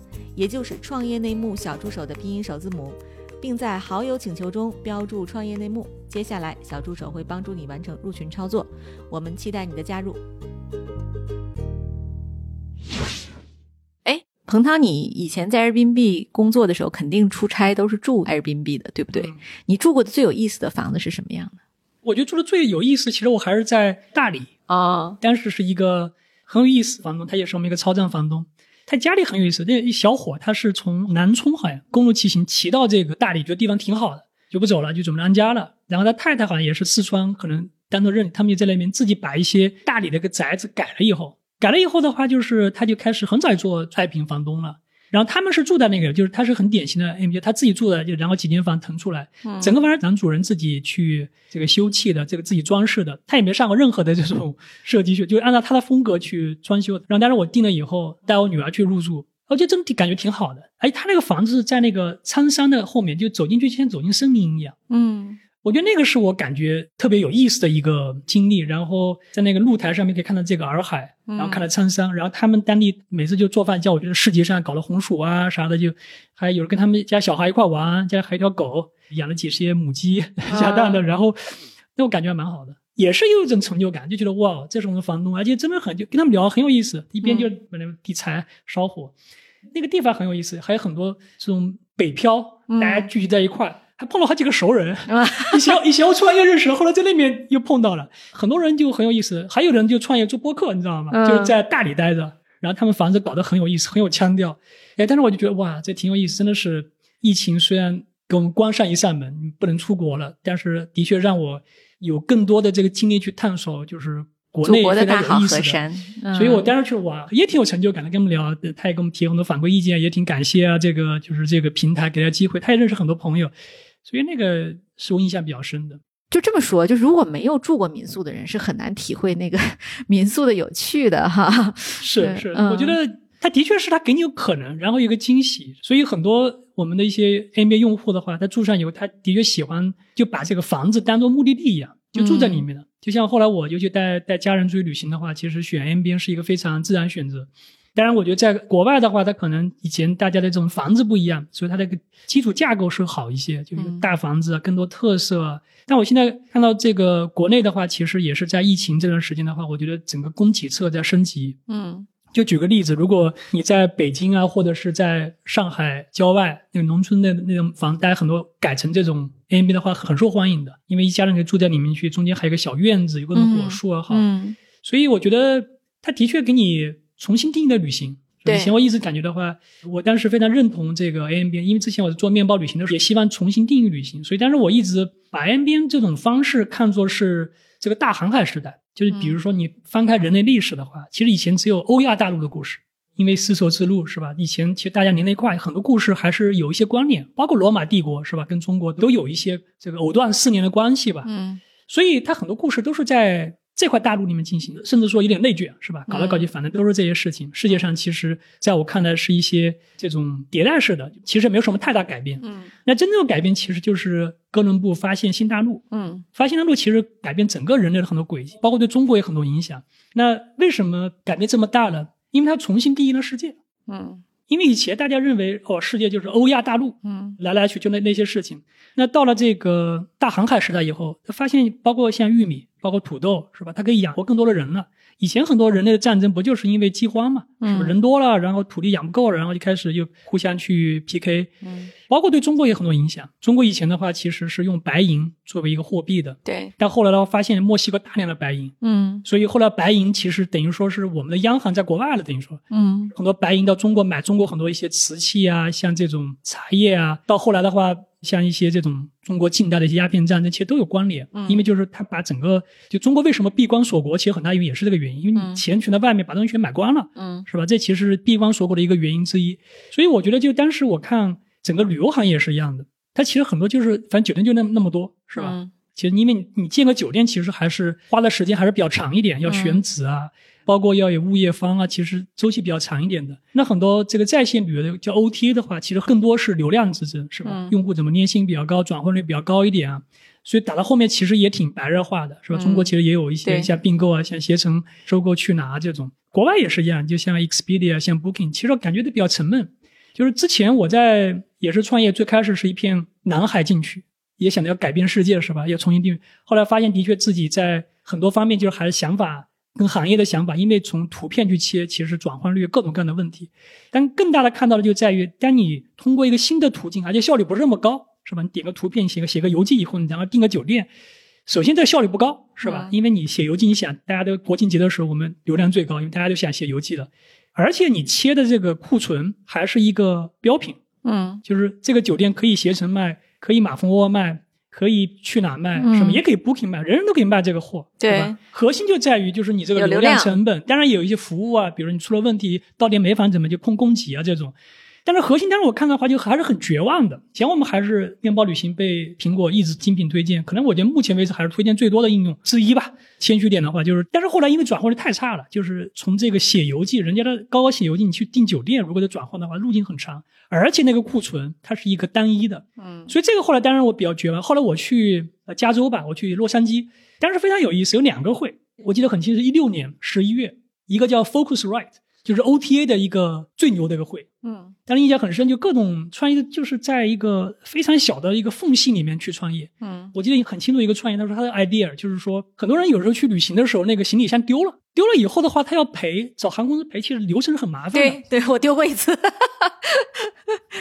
也就是创业内幕小助手的拼音首字母，并在好友请求中标注创业内幕，接下来小助手会帮助你完成入群操作，我们期待你的加入。哎，彭涛，你以前在 Airbnb 工作的时候肯定出差都是住 Airbnb 的对不对、嗯、你住过的最有意思的房子是什么样的？我觉得住的最有意思其实我还是在大理啊、哦，当时是一个很有意思房东，他也是我们一个超赞房东，他家里很有意思，那小伙他是从南充好像公路骑行骑到这个大理，觉得地方挺好的，就不走了，就准备安家了。然后他太太好像也是四川，可能单独认，他们就在那边自己把一些大理的一个宅子改了以后，改了以后的话，就是他就开始很早做爱评房东了。然后他们是住在那个，就是他是很典型的 M J， 他自己住的，就然后几间房腾出来，嗯、整个房男主人自己去这个修葺的，这个自己装饰的，他也没上过任何的这种设计学，就是按照他的风格去装修的。然后当时我定了以后，带我女儿去入住。我觉得真的感觉挺好的，哎，他那个房子在那个苍山的后面，就走进去像走进森林一样。嗯，我觉得那个是我感觉特别有意思的一个经历。然后在那个露台上面可以看到这个洱海，然后看到苍山、嗯，然后他们当地每次就做饭叫我觉得市集上搞了红薯啊啥的，就还有人跟他们家小孩一块玩，家还有一条狗，养了几些母鸡下蛋的、啊，然后那我感觉还蛮好的。也是有一种成就感，就觉得哇，这种房东，而且真的很就跟他们聊很有意思，一边就把那地柴烧火、嗯，那个地方很有意思，还有很多这种北漂，大家聚集在一块、嗯、还碰到好几个熟人，嗯、以前以前我创业认识了，后来在那边又碰到了很多人，就很有意思。还有人就创业做播客，你知道吗？嗯、就是在大理待着，然后他们房子搞得很有意思，很有腔调。哎，但是我就觉得哇，这挺有意思，真的是疫情虽然给我们关上一扇门，不能出国了，但是的确让我有更多的这个精力去探索，就是国内非常有意思的，嗯、所以我当时去哇也挺有成就感的，跟他们聊，他也跟我们提很多反馈意见，也挺感谢啊，这个就是这个平台给他机会，他也认识很多朋友，所以那个是我印象比较深的。就这么说，就如果没有住过民宿的人是很难体会那个民宿的有趣的哈。是是、嗯，我觉得他的确是他给你有可能，然后有一个惊喜，所以很多我们的一些 Airbnb 用户的话，他住上以后，他的确喜欢就把这个房子当做目的地一样，就住在里面的。嗯、就像后来我尤其带带家人出去旅行的话，其实选 Airbnb 是一个非常自然选择。当然，我觉得在国外的话，它可能以前大家的这种房子不一样，所以它的基础架构是好一些，就是大房子、啊、更多特色、啊。但我现在看到这个国内的话，其实也是在疫情这段时间的话，我觉得整个供给侧在升级。嗯。就举个例子，如果你在北京啊，或者是在上海郊外那个农村的那种房，大家很多改成这种 Airbnb 的话，很受欢迎的，因为一家人可以住在里面去，中间还有一个小院子，有各种果树啊，好、嗯，所以我觉得它的确给你重新定义的旅行。以前我一直感觉的话，我当时非常认同这个 Airbnb， 因为之前我是做面包旅行的时候，也希望重新定义旅行，所以当时我一直把 Airbnb 这种方式看作是这个大航海时代。就是比如说你翻开人类历史的话、嗯、其实以前只有欧亚大陆的故事，因为丝绸之路是吧，以前其实大家连那块很多故事还是有一些关联，包括罗马帝国是吧，跟中国都有一些这个藕断丝连的关系吧。嗯，所以它很多故事都是在这块大陆里面进行的，甚至说有点内卷是吧，搞来搞去反正都是这些事情、嗯、世界上其实在我看来是一些这种迭代式的，其实没有什么太大改变。嗯，那真正的改变其实就是哥伦布发现新大陆，嗯，发现大陆其实改变整个人类的很多轨迹，包括对中国也很多影响。那为什么改变这么大呢？因为它重新定义了世界。嗯，因为以前大家认为哦，世界就是欧亚大陆，嗯，来来去就那那些事情。那到了这个大航海时代以后，他发现包括像玉米包括土豆是吧，它可以养活更多的人了。以前很多人类的战争不就是因为饥荒嘛，是吧，人多了然后土地养不够了，然后就开始又互相去 P K。 嗯，包括对中国也很多影响，中国以前的话其实是用白银作为一个货币的，对，但后来的话发现墨西哥大量的白银，嗯，所以后来白银其实等于说是我们的央行在国外了，等于说嗯，很多白银到中国买中国很多一些瓷器啊，像这种茶叶啊，到后来的话像一些这种中国近代的一些鸦片战争其实都有关联，嗯，因为就是他把整个就中国为什么闭关锁国其实很大原因也是这个原因，因为你钱全在外面把东西全买光了，嗯，是吧，这其实是闭关锁国的一个原因之一。所以我觉得就当时我看整个旅游行业也是一样的，它其实很多就是反正酒店就那么那么多是吧，嗯，其实因为 你, 你建个酒店其实还是花的时间还是比较长一点，要选址啊，嗯，包括要有物业方啊，其实周期比较长一点的。那很多这个在线旅游的叫 O T A 的话，其实更多是流量之争是吧，嗯，用户怎么粘性比较高，转换率比较高一点啊，所以打到后面其实也挺白热化的是吧，嗯，中国其实也有一些像并购啊，像携程收购去哪这种，国外也是一样，就像 Expedia 像 Booking 其实感觉都比较沉闷。就是之前我在也是创业，最开始是一片南海进去，也想着要改变世界是吧，要重新定位，后来发现的确自己在很多方面就是还是想法跟行业的想法，因为从图片去切其实转换率各种各样的问题，但更大的看到的就在于当你通过一个新的途径而且效率不是那么高是吧，你点个图片写个写个游记以后你然后订个酒店，首先这效率不高是吧，因为你写游记你想大家都国庆节的时候我们流量最高，因为大家都想写游记了，而且你切的这个库存还是一个标品，嗯，就是这个酒店可以携程卖，可以马蜂窝卖，可以去哪卖，嗯，什么也可以 Booking 卖，人人都可以卖这个货，对吧？核心就在于就是你这个流量成本，当然也有一些服务啊，比如你出了问题到底没法怎么就碰供给啊这种，但是核心当然我看到的话就还是很绝望的。前我们还是面包旅行被苹果一直精品推荐，可能我觉得目前为止还是推荐最多的应用之一吧，谦虚点的话就是，但是后来因为转换率太差了，就是从这个写游记人家的高高写游记你去订酒店，如果这转换的话路径很长，而且那个库存它是一个单一的，嗯，所以这个后来当然我比较绝望。后来我去加州吧，我去洛杉矶，当时非常有意思，有两个会我记得很清楚，十六年十一月一个叫 Focusrite，就是 O T A 的一个最牛的一个会，嗯，但是印象很深，就各种创业就是在一个非常小的一个缝隙里面去创业，嗯，我记得很清楚一个创业，他说他的 idea 就是说，很多人有时候去旅行的时候那个行李箱丢了，丢了以后的话他要赔，找航空公司赔，其实流程是很麻烦的，对对，我丢过一次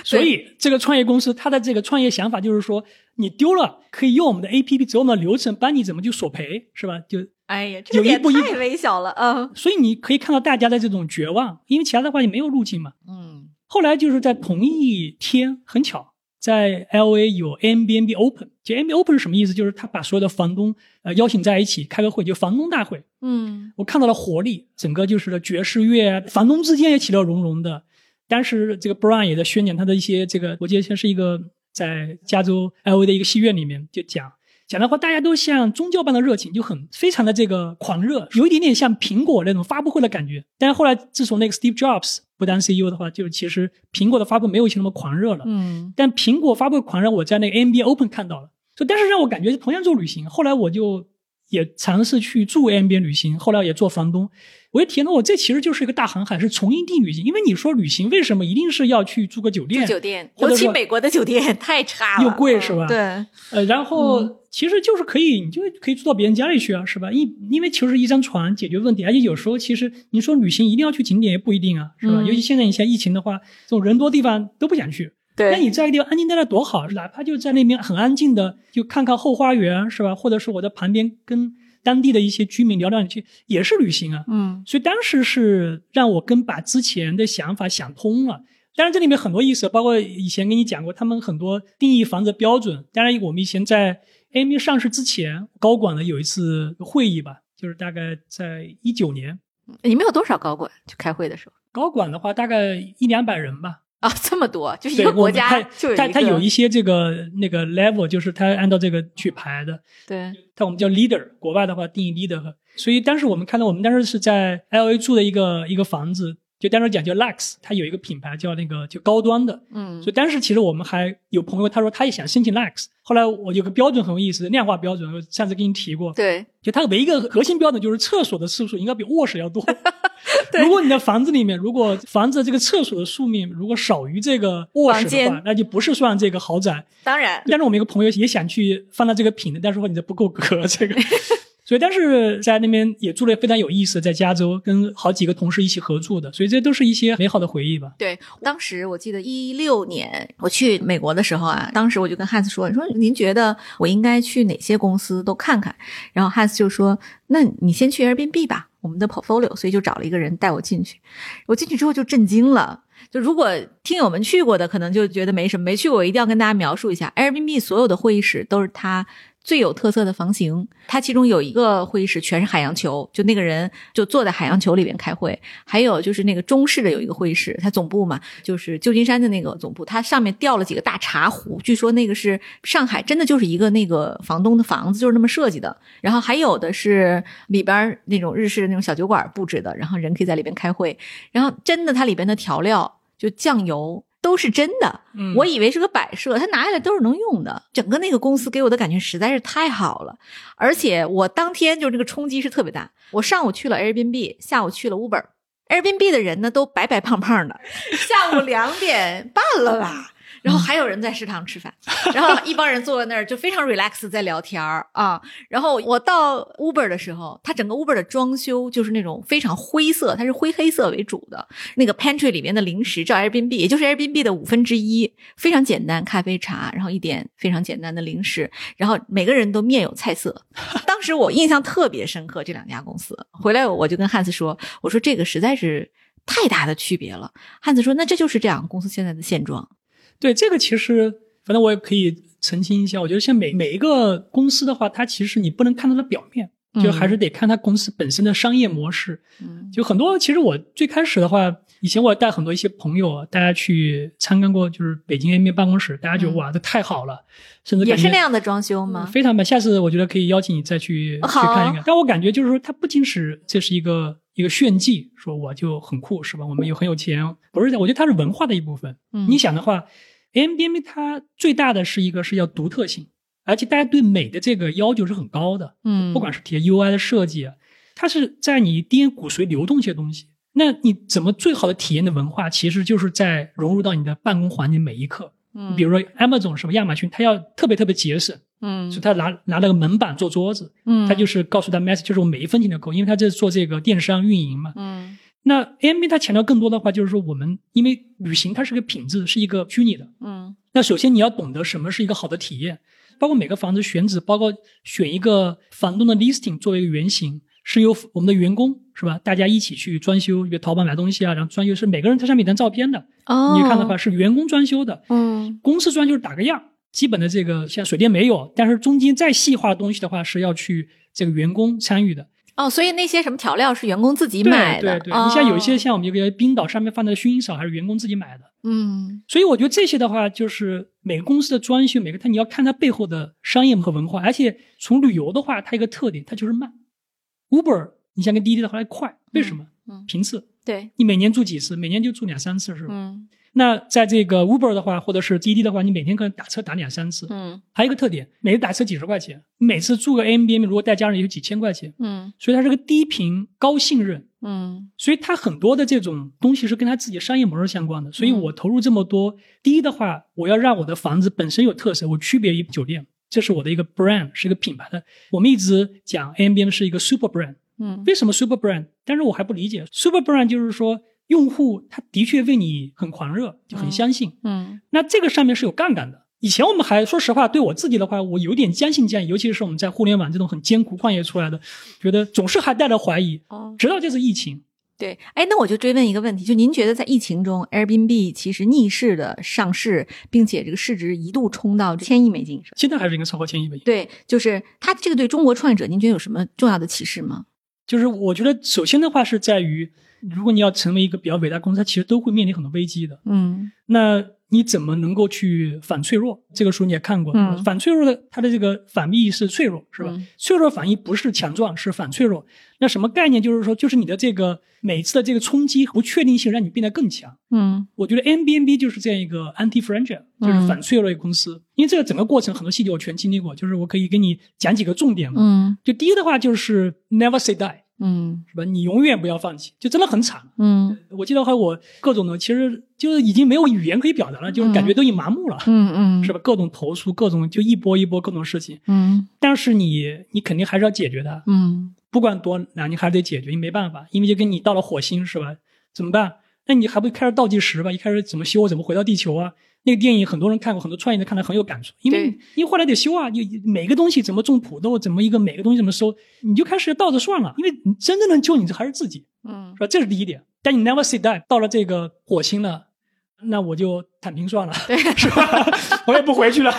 所以这个创业公司他的这个创业想法就是说，你丢了可以用我们的 A P P 走我们的流程帮你怎么去索赔是吧，就哎呀，这个也太微小了啊，嗯！所以你可以看到大家的这种绝望，因为其他的话也没有路径嘛。嗯，后来就是在同一天，很巧，在 L A 有 Airbnb Open， 就 Airbnb Open 是什么意思？就是他把所有的房东呃邀请在一起开个会，就房东大会。嗯，我看到了活力，整个就是爵士乐，房东之间也其乐融融的。当时这个 Brian 也在宣讲他的一些这个，我记得像是一个在加州 L A 的一个戏院里面就讲。讲的话大家都像宗教般的热情，就很非常的这个狂热，有一点点像苹果那种发布会的感觉，但是后来自从那个 Steve Jobs 不当 C E O 的话，就是其实苹果的发布没有以前那么狂热了，嗯，但苹果发布狂热我在那个 Airbnb Open 看到了，所以但是让我感觉同样做旅行，后来我就也尝试去住 Airbnb 旅行，后来也做房东，我也体验到我这其实就是一个大航海，是重新定旅行，因为你说旅行为什么一定是要去住个酒店，住酒店，尤其美国的酒店太差了，又贵是吧，嗯，对，呃，然后，嗯，其实就是可以，你就可以住到别人家里去啊，是吧？因因为其实一张床解决问题，而且有时候其实你说旅行一定要去景点也不一定啊，是吧？嗯，尤其现在你像疫情的话，这种人多地方都不想去。对，那你在一个地方安静待着多好，哪怕就在那边很安静的，就看看后花园，是吧？或者是我在旁边跟当地的一些居民聊聊，去也是旅行啊。嗯，所以当时是让我跟把之前的想法想通了。当然这里面很多意思，包括以前跟你讲过，他们很多定义房子标准。当然我们以前在Airbnb 上市之前高管的有一次会议吧，就是大概在一九年，你们有多少高管去开会的时候？高管的话大概一两百人吧。啊、哦，这么多，就是一个国家就有一个，它有一些这个那个 level， 就是它按照这个去排的。对，它我们叫 leader， 国外的话定义 leader。所以当时我们看到，我们当时是在 L A 住的一个一个房子，就当时讲叫 Lux， 它有一个品牌叫那个就高端的，嗯，所以当时其实我们还有朋友他说他也想申请 Lux。后来我有个标准很有意思，量化标准，我上次跟你提过。对，就它唯一一个核心标准就是厕所的次数应该比卧室要多。对，如果你的房子里面，如果房子这个厕所的数面如果少于这个卧室的话，那就不是算这个豪宅。当然，但是我们一个朋友也想去放到这个品的，但是说你这不够格这个。所以但是在那边也做了非常有意思，在加州跟好几个同事一起合作的，所以这都是一些美好的回忆吧。对，当时我记得一六年我去美国的时候啊，当时我就跟 Hans 说，你说您觉得我应该去哪些公司都看看，然后 Hans 就说那你先去 Airbnb 吧，我们的 portfolio， 所以就找了一个人带我进去。我进去之后就震惊了，就如果听友们去过的可能就觉得没什么，没去过我一定要跟大家描述一下 Airbnb 所有的会议室都是它最有特色的房型。它其中有一个会议室全是海洋球，就那个人就坐在海洋球里边开会。还有就是那个中式的有一个会议室，它总部嘛，就是旧金山的那个总部，它上面吊了几个大茶壶，据说那个是上海真的就是一个那个房东的房子就是那么设计的。然后还有的是里边那种日式的那种小酒馆布置的，然后人可以在里边开会。然后真的它里边的调料就酱油都是真的，我以为是个摆设，他拿下来都是能用的。整个那个公司给我的感觉实在是太好了，而且我当天就这个冲击是特别大。我上午去了 Airbnb， 下午去了 Uber。 Airbnb 的人呢都白白胖胖的，下午两点半了吧然后还有人在食堂吃饭，然后一帮人坐在那儿就非常 relax 在聊天啊。然后我到 Uber 的时候，它整个 Uber 的装修就是那种非常灰色，它是灰黑色为主的，那个 pantry 里面的零食照 Airbnb 也就是 Airbnb 的五分之一，非常简单，咖啡茶，然后一点非常简单的零食，然后每个人都面有菜色。当时我印象特别深刻这两家公司，回来我就跟 Hans 说，我说这个实在是太大的区别了。 Hans 说那这就是这两个公司现在的现状。对，这个其实反正我也可以澄清一下，我觉得像每每一个公司的话，它其实你不能看它的表面，就还是得看它公司本身的商业模式。嗯，就很多其实我最开始的话，以前我带很多一些朋友大家去参观过就是北京 A M B 办公室，大家觉得、嗯、哇这太好了，甚至也是那样的装修吗？非常棒，下次我觉得可以邀请你再去、哦、去看一看。但我感觉就是说它不仅是这是一个一个炫技，说我就很酷是吧，我们有很有钱，不是，我觉得它是文化的一部分。嗯，你想的话 Airbnb 它最大的是一个是要独特性，而且大家对美的这个要求是很高的。嗯，不管是贴 U I 的设计啊，它是在你 D N A 骨髓流动一些东西，那你怎么最好的体验的文化其实就是在融入到你的办公环境每一刻。嗯，比如说 Amazon 什么亚马逊，它要特别特别节省。嗯，所以他拿拿了个门板做桌子。嗯，他就是告诉他 message 就是我每一分钱的扣，因为他这做这个电商运营嘛。嗯，那 A M B 他强调更多的话就是说，我们因为旅行它是个品质，是一个虚拟的。嗯，那首先你要懂得什么是一个好的体验，包括每个房子选址，包括选一个房东的 listing 作为一个原型，是由我们的员工是吧，大家一起去装修，比如淘宝买东西啊，然后装修是每个人在上面一张照片的。哦，你看的话是员工装修的。嗯，公司装修打个样。基本的这个像水电没有，但是中间再细化的东西的话是要去这个员工参与的。哦，所以那些什么调料是员工自己买的。对对对，哦，你像有一些像我们有个冰岛上面放的薰衣草还是员工自己买的。嗯，所以我觉得这些的话就是每个公司的装修，每个它你要看它背后的商业和文化。而且从旅游的话，它一个特点它就是慢。Uber 你像跟滴滴的话快，为什么？嗯，频次。对，你每年住几次？每年就住两三次是吧？嗯。那在这个 Uber 的话或者是滴滴的话，你每天可能打车打两三次。嗯，还有一个特点，每次打车几十块钱，每次住个 Airbnb 如果带家人也有几千块钱。嗯，所以它是个低频高信任。嗯，所以它很多的这种东西是跟它自己商业模式相关的。所以我投入这么多，嗯，第一的话我要让我的房子本身有特色，我区别于酒店，这是我的一个 brand， 是一个品牌的。我们一直讲 Airbnb 是一个 super brand。 嗯，为什么 super brand？ 但是我还不理解 super brand， 就是说用户他的确为你很狂热，就很相信。嗯，嗯，那这个上面是有杠杆的。以前我们还说实话，对我自己的话我有点将信将疑，尤其是我们在互联网这种很艰苦旷野出来的，觉得总是还带着怀疑。哦，直到这次疫情。对，哎，那我就追问一个问题，就您觉得在疫情中 Airbnb 其实逆势的上市，并且这个市值一度冲到千亿美金，现在还是应该超过千亿美金。对，就是它这个对中国创业者您觉得有什么重要的启示吗？就是我觉得首先的话是在于，如果你要成为一个比较伟大公司，它其实都会面临很多危机的。嗯，那你怎么能够去反脆弱？这个书你也看过。嗯，反脆弱的它的这个反义是脆弱，是吧？嗯，脆弱反义不是强壮，是反脆弱。那什么概念？就是说，就是你的这个每次的这个冲击不确定性，让你变得更强。嗯，我觉得 Airbnb 就是这样一个 anti-fragile， 就是反脆弱的公司。嗯，因为这个整个过程很多细节我全经历过，就是我可以跟你讲几个重点嘛。嗯，就第一的话就是 never say die。嗯，是吧？你永远不要放弃，就真的很惨。嗯，我记得还我各种的，其实就是已经没有语言可以表达了，就是感觉都已经麻木了。嗯嗯，是吧？各种投诉，各种就一波一波各种事情。嗯，但是你你肯定还是要解决它。嗯，不管多难，你还是得解决，你没办法，因为就跟你到了火星是吧？怎么办？那你还不开始倒计时吧？一开始怎么修？怎么回到地球啊？那个电影很多人看过，很多创业者看来很有感触，因为因为后来得修啊，你每个东西怎么种土豆，怎么一个每个东西怎么收，你就开始倒着算了，因为你真正能救你的还是自己，嗯，是吧？这是第一点。但你 never say die， 到了这个火星了，那我就躺平算了，对，是吧？我也不回去了。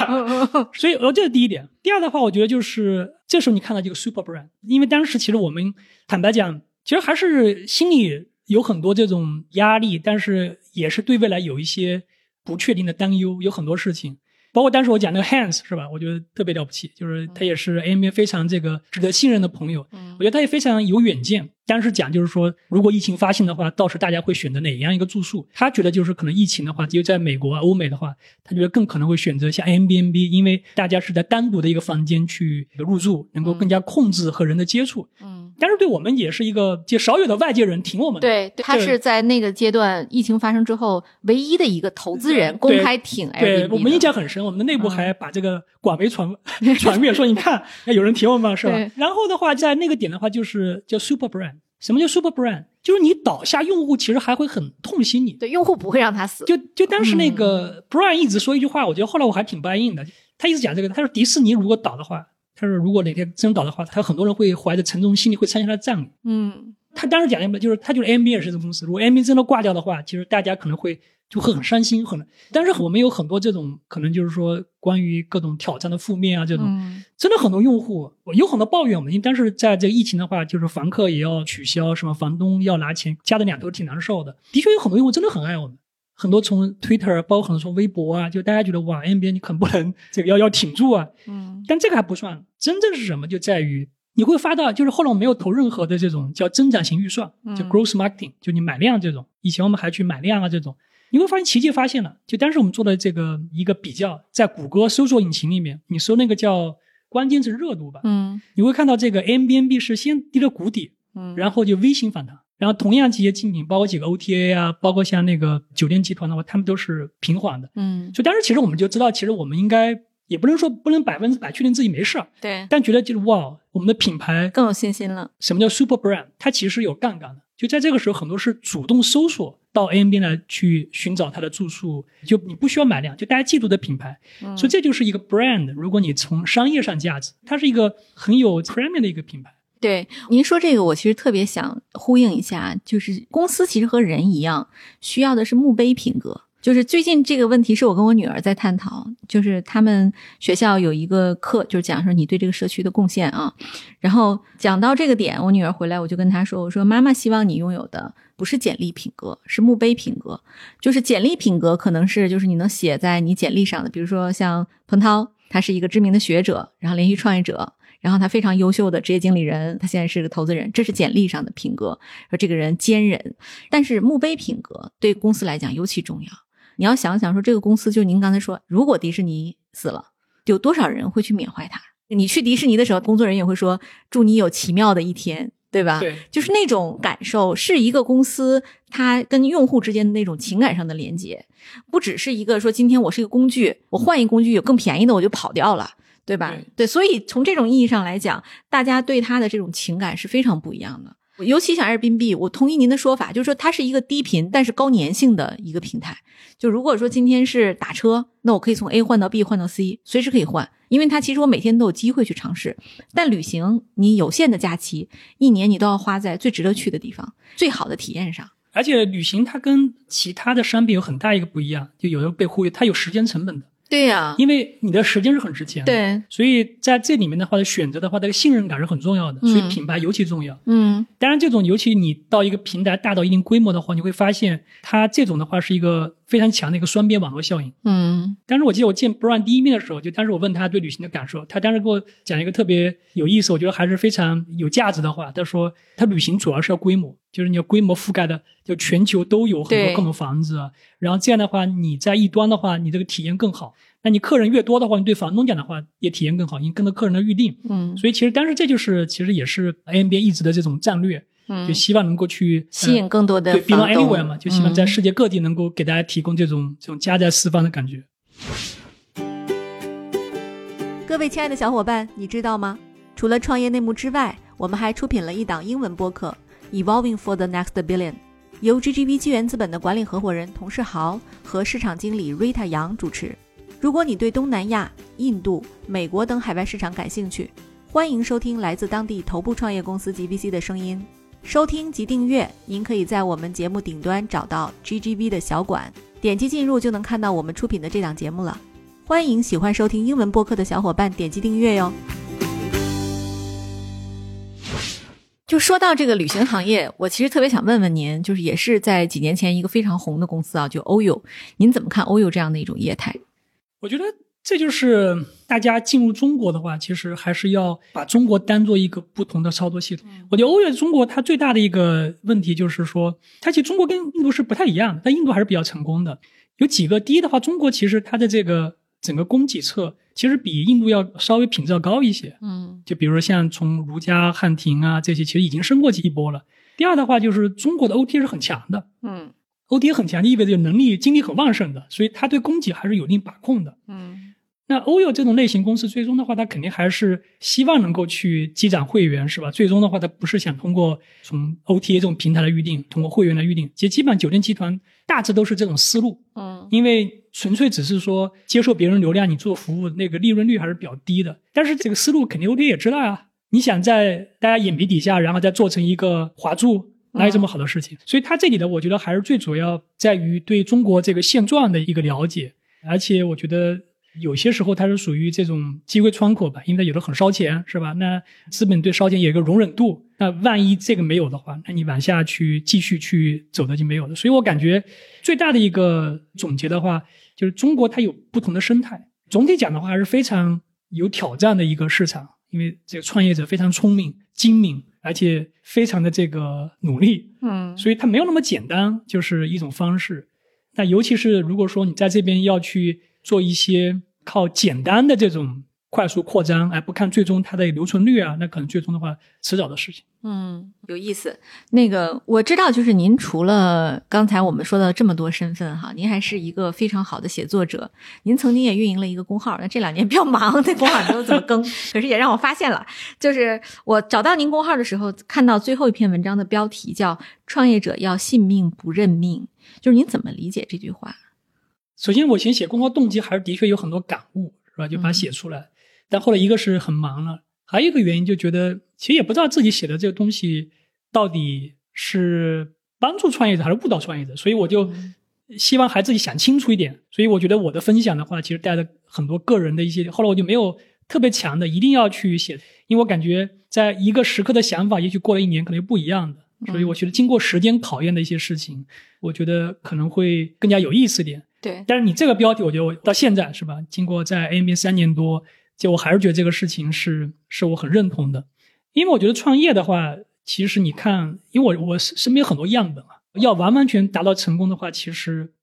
所以这是第一点。第二的话，我觉得就是这时候你看到这个 super brand， 因为当时其实我们坦白讲，其实还是心里有很多这种压力，但是也是对未来有一些不确定的担忧，有很多事情，包括当时我讲那个 Hans 是吧？我觉得特别了不起，就是他也是 A M B 非常这个值得信任的朋友。嗯，我觉得他也非常有远见。当时讲就是说，如果疫情发现的话，到时大家会选择哪样一个住宿？他觉得就是可能疫情的话，只有在美国、啊、欧美的话，他觉得更可能会选择像 Airbnb， 因为大家是在单独的一个房间去入住，能够更加控制和人的接触。嗯，但是对我们也是一个就少有的外界人挺我们的。对，对他是在那个阶段疫情发生之后唯一的一个投资人公开挺 Airbnb。对，我们印象很深，我们的内部还把这个广为传、嗯、传阅，说你看有人挺我们是吧？然后的话，在那个点的话，就是叫 Super Brand。什么叫 super brand？ 就是你倒下，用户其实还会很痛心你。对，用户不会让他死。就就当时那个 Brian 一直说一句话，嗯、我觉得后来我还挺不爱应的。他一直讲这个，他说迪士尼如果倒的话，他说如果哪天真倒的话，他很多人会怀着沉重心理会参加他的葬礼。嗯，他当时讲的就是他就是 Airbnb 也是这个公司，如果 Airbnb 真的挂掉的话，其实大家可能会就会很伤心，很。但是我们有很多这种可能就是说关于各种挑战的负面啊，这种、嗯、真的很多用户有很多抱怨我们，但是在这个疫情的话，就是房客也要取消，什么房东要拿钱，夹的两头挺难受的。的确有很多用户真的很爱我们，很多从 Twitter， 包括很多从微博啊，就大家觉得哇 N B A 你肯不能这个要要挺住啊，嗯，但这个还不算，真正是什么就在于你会发到，就是后来我没有投任何的这种叫增长型预算，就 growth marketing， 就你买量这种，以前我们还去买量啊这种。你会发现奇迹发现了，就当时我们做的这个一个比较，在谷歌搜索引擎里面，你搜那个叫关键词热度吧，嗯，你会看到这个 Airbnb 是先低了谷底，嗯，然后就微型反弹，然后同样这些竞品，包括几个 O T A 啊，包括像那个酒店集团的话，他们都是平缓的，嗯，所以当时其实我们就知道，其实我们应该也不能说不能百分之百确定自己没事儿，对，但觉得就是哇，我们的品牌更有信心了。什么叫 super brand？ 它其实有杠杆的，就在这个时候，很多是主动搜索到 Airbnb 来去寻找它的住宿，就你不需要买量，就大家嫉妒的品牌，嗯，所以这就是一个 brand。如果你从商业上价值，它是一个很有 premium 的一个品牌。对，您说这个我其实特别想呼应一下，就是公司其实和人一样，需要的是墓碑品格。就是最近这个问题是我跟我女儿在探讨，就是他们学校有一个课，就是讲说你对这个社区的贡献啊。然后讲到这个点，我女儿回来我就跟她说，我说妈妈希望你拥有的不是简历品格，是墓碑品格。就是简历品格可能是就是你能写在你简历上的，比如说像彭涛，他是一个知名的学者，然后连续创业者，然后他非常优秀的职业经理人，他现在是个投资人，这是简历上的品格，说这个人坚韧。但是墓碑品格对公司来讲尤其重要。你要想想说这个公司，就您刚才说，如果迪士尼死了，有多少人会去缅怀他？你去迪士尼的时候，工作人员会说祝你有奇妙的一天，对吧？对，就是那种感受，是一个公司它跟用户之间的那种情感上的连接，不只是一个说今天我是一个工具，我换一个工具有更便宜的我就跑掉了，对吧？ 对， 对，所以从这种意义上来讲，大家对它的这种情感是非常不一样的。尤其像 Airbnb， 我同意您的说法，就是说它是一个低频但是高粘性的一个平台。就如果说今天是打车，那我可以从 A 换到 B 换到 C， 随时可以换，因为它其实我每天都有机会去尝试。但旅行，你有限的假期，一年你都要花在最值得去的地方，最好的体验上。而且旅行它跟其他的商品有很大一个不一样，就有人被忽略，它有时间成本的。对啊，因为你的时间是很值钱的，对，所以在这里面的话的选择的话，这个信任感是很重要的，嗯，所以品牌尤其重要。嗯，当然这种尤其你到一个平台大到一定规模的话，你会发现它这种的话是一个非常强的一个双边网络效应。嗯，当时我记得我见 Brian 第一面的时候，就当时我问他对旅行的感受，他当时给我讲一个特别有意思，我觉得还是非常有价值的话，他说他旅行主要是要规模，就是你要规模覆盖的，就全球都有很多各种房子，然后这样的话，你在一端的话，你这个体验更好。那你客人越多的话，你对房东讲的话也体验更好，你跟着客人的预定。嗯，所以其实但是这就是其实也是 Airbnb 一直的这种战略。嗯，就希望能够去吸引更多的房东，对 Belong Anywhere 嘛，就希望在世界各地能够给大家提供这种、嗯、这种家在四方的感觉。各位亲爱的小伙伴，你知道吗？除了创业内幕之外，我们还出品了一档英文播客 Evolving for the Next Billion， 由 G G V 纪源资本的管理合伙人童世豪和市场经理 Rita 杨主持。如果你对东南亚、印度、美国等海外市场感兴趣，欢迎收听来自当地头部创业公司及 V C 的声音。收听及订阅，您可以在我们节目顶端找到 G G V 的小馆，点击进入就能看到我们出品的这档节目了。欢迎喜欢收听英文播客的小伙伴点击订阅哟。就说到这个旅行行业，我其实特别想问问您，就是也是在几年前一个非常红的公司啊，就 O Y O， 您怎么看 O Y O 这样的一种业态？我觉得这就是大家进入中国的话，其实还是要把中国当做一个不同的操作系统。我觉得O Y O中国它最大的一个问题就是说，它其实中国跟印度是不太一样的，但印度还是比较成功的。有几个，第一的话，中国其实它的这个整个供给侧其实比印度要稍微品质要高一些。嗯，就比如像从如家、汉庭啊这些，其实已经升过一波了。第二的话就是中国的 O T A 是很强的。嗯。O T A 很强，意味着有能力、精力很旺盛的，所以它对供给还是有一定把控的。嗯，那 O Y O 这种类型公司，最终的话，它肯定还是希望能够去积攒会员，是吧？最终的话，它不是想通过从 O T A 这种平台的预定，通过会员的预定，其实基本上酒店集团大致都是这种思路。嗯，因为纯粹只是说接受别人流量，你做服务那个利润率还是比较低的。但是这个思路肯定 O T A 也知道啊，你想在大家眼皮底下，然后再做成一个华住。哪有这么好的事情？所以他这里的我觉得还是最主要在于对中国这个现状的一个了解，而且我觉得有些时候它是属于这种机会窗口吧，因为它有的很烧钱，是吧？那资本对烧钱有一个容忍度，那万一这个没有的话，那你往下去继续去走的就没有了。所以我感觉最大的一个总结的话，就是中国它有不同的生态，总体讲的话还是非常有挑战的一个市场，因为这个创业者非常聪明、精明。而且非常的这个努力，嗯，所以它没有那么简单，就是一种方式。那尤其是如果说你在这边要去做一些靠简单的这种快速扩张，而不看最终它的留存率啊，那可能最终的话迟早的事情。嗯，有意思。那个我知道，就是您除了刚才我们说的这么多身份哈，您还是一个非常好的写作者。您曾经也运营了一个公号，那这两年比较忙，那公号没有怎么更，可是也让我发现了，就是我找到您公号的时候，看到最后一篇文章的标题叫“创业者要信命不认命”，就是您怎么理解这句话？首先，我先写公号动机还是的确有很多感悟，是吧？就把它写出来。嗯，但后来一个是很忙了，还有一个原因就觉得其实也不知道自己写的这个东西到底是帮助创业者还是误导创业者，所以我就希望还自己想清楚一点。所以我觉得我的分享的话其实带了很多个人的一些，后来我就没有特别强的一定要去写，因为我感觉在一个时刻的想法也许过了一年可能又不一样的，所以我觉得经过时间考验的一些事情，我觉得可能会更加有意思一点。对，但是你这个标题我觉得到现在，是吧，经过在 Airbnb 三年多，就我还是觉得这个事情是是我很认同的。因为我觉得创业的话，其实你看，因为我我身边很多样本啊，要完完全达到成功的话，其实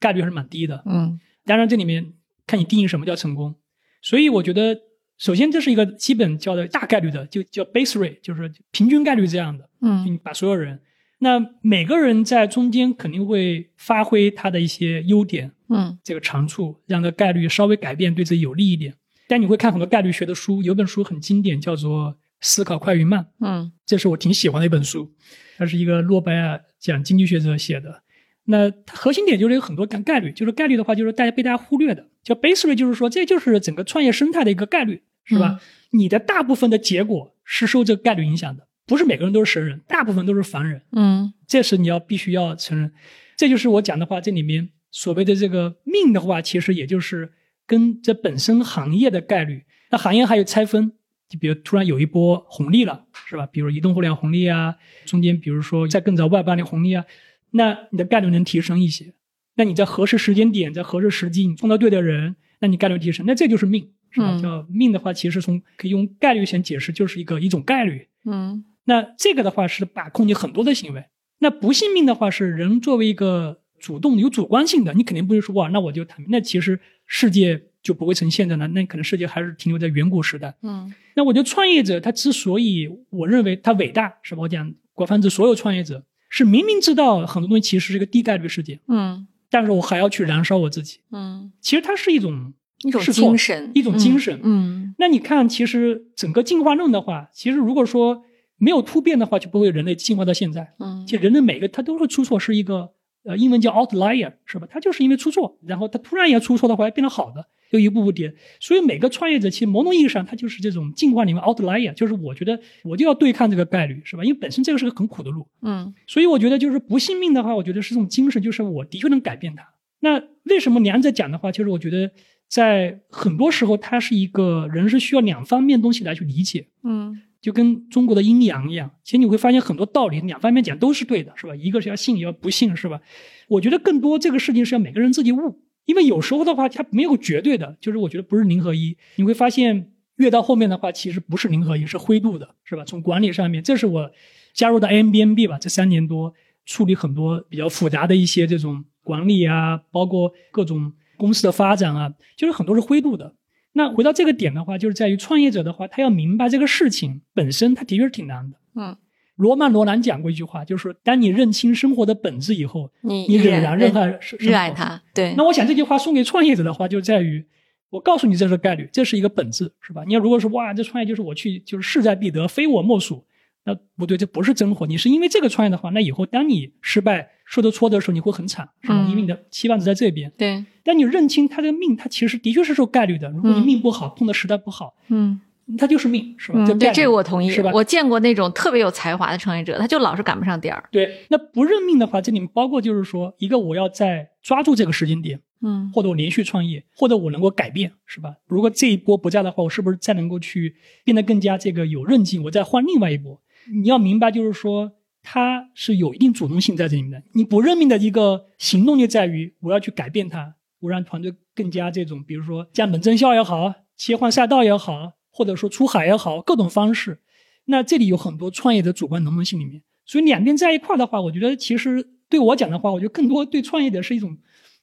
概率还是蛮低的。嗯，当然这里面看你定义什么叫成功。所以我觉得，首先这是一个基本叫的大概率的，就叫 base rate， 就是平均概率这样的。嗯，你把所有人，那每个人在中间肯定会发挥他的一些优点，嗯，这个长处，让这个概率稍微改变，对自己有利一点。但你会看很多概率学的书，有本书很经典，叫做《思考快与慢》。嗯，这是我挺喜欢的一本书，它是一个诺贝尔奖经济学者写的。那它核心点就是有很多概率，就是概率的话，就是大家被大家忽略的，叫 base rate， 就是说这就是整个创业生态的一个概率，是吧？嗯，你的大部分的结果是受这个概率影响的，不是每个人都是神人，大部分都是凡人。嗯，这是你要必须要承认。这就是我讲的话，这里面所谓的这个命的话，其实也就是。跟这本身行业的概率，那行业还有拆分，就比如突然有一波红利了，是吧？比如移动互联网红利啊，中间比如说在更早外八年红利啊，那你的概率能提升一些。那你在合适时间点，在合适时机，你碰到对的人，那你概率提升，那这就是命，是吧？嗯，叫命的话，其实从可以用概率先解释，就是一个一种概率。嗯，那这个的话是把控你很多的行为。那不信命的话是人作为一个主动有主观性的，你肯定不是说哇，那我就坦白，那其实世界就不会成现在了，那可能世界还是停留在远古时代。嗯，那我觉得创业者他之所以我认为他伟大，是吧？我讲广泛指所有创业者，是明明知道很多东西其实是一个低概率事件，嗯，但是我还要去燃烧我自己，嗯，其实它是一种一种精神，一种精神，嗯。嗯，那你看，其实整个进化论的话，其实如果说没有突变的话，就不会人类进化到现在。嗯，其实人类每个他都会出错，是一个呃英文叫 outlier， 是吧？他就是因为出错，然后他突然一下出错的话，变成好的。就一步步跌，所以每个创业者其实某种意义上他就是这种进化里面 outlier， 就是我觉得我就要对抗这个概率，是吧？因为本身这个是个很苦的路，嗯，所以我觉得就是不信命的话，我觉得是这种精神，就是我的确能改变它。那为什么梁在讲的话，就是我觉得在很多时候它是一个人是需要两方面东西来去理解，嗯，就跟中国的阴阳一样，其实你会发现很多道理两方面讲都是对的，是吧？一个是要信，要不信，是吧？我觉得更多这个事情是要每个人自己悟。因为有时候的话它没有绝对的，就是我觉得不是零和一，你会发现越到后面的话其实不是零和一，是灰度的，是吧？从管理上面，这是我加入到 Airbnb 吧，这三年多处理很多比较复杂的一些这种管理啊，包括各种公司的发展啊，就是很多是灰度的。那回到这个点的话，就是在于创业者的话，他要明白这个事情本身它的确是挺难的。嗯，罗曼·罗兰讲过一句话，就是当你认清生活的本质以后，你仍然热爱热爱它。对，那我想这句话送给创业者的话，就在于我告诉你这是概率，这是一个本质，是吧？你要如果说哇，这创业就是我去就是势在必得，非我莫属，那不对，这不是真火。你是因为这个创业的话，那以后当你失败受到挫折的时候，你会很惨，是吧？嗯，因为你的期望值在这边。对，但你认清他的命，他其实的确是受概率的。如果你命不好，嗯，碰到时代不好，嗯。他就是命，是吧？嗯，对，这个我同意，是吧？我见过那种特别有才华的创业者，他就老是赶不上点儿。对，那不认命的话，这里面包括就是说，一个我要在抓住这个时间点，嗯，或者我连续创业，或者我能够改变，是吧？如果这一波不在的话，我是不是再能够去变得更加这个有韧劲？我再换另外一波。你要明白，就是说它是有一定主动性在这里面的。你不认命的一个行动就在于我要去改变它，我让团队更加这种，比如说降本增效也好，切换赛道也好。或者说出海也好，各种方式，那这里有很多创业者主观能动性里面，所以两边在一块的话，我觉得其实对我讲的话，我觉得更多对创业者是一种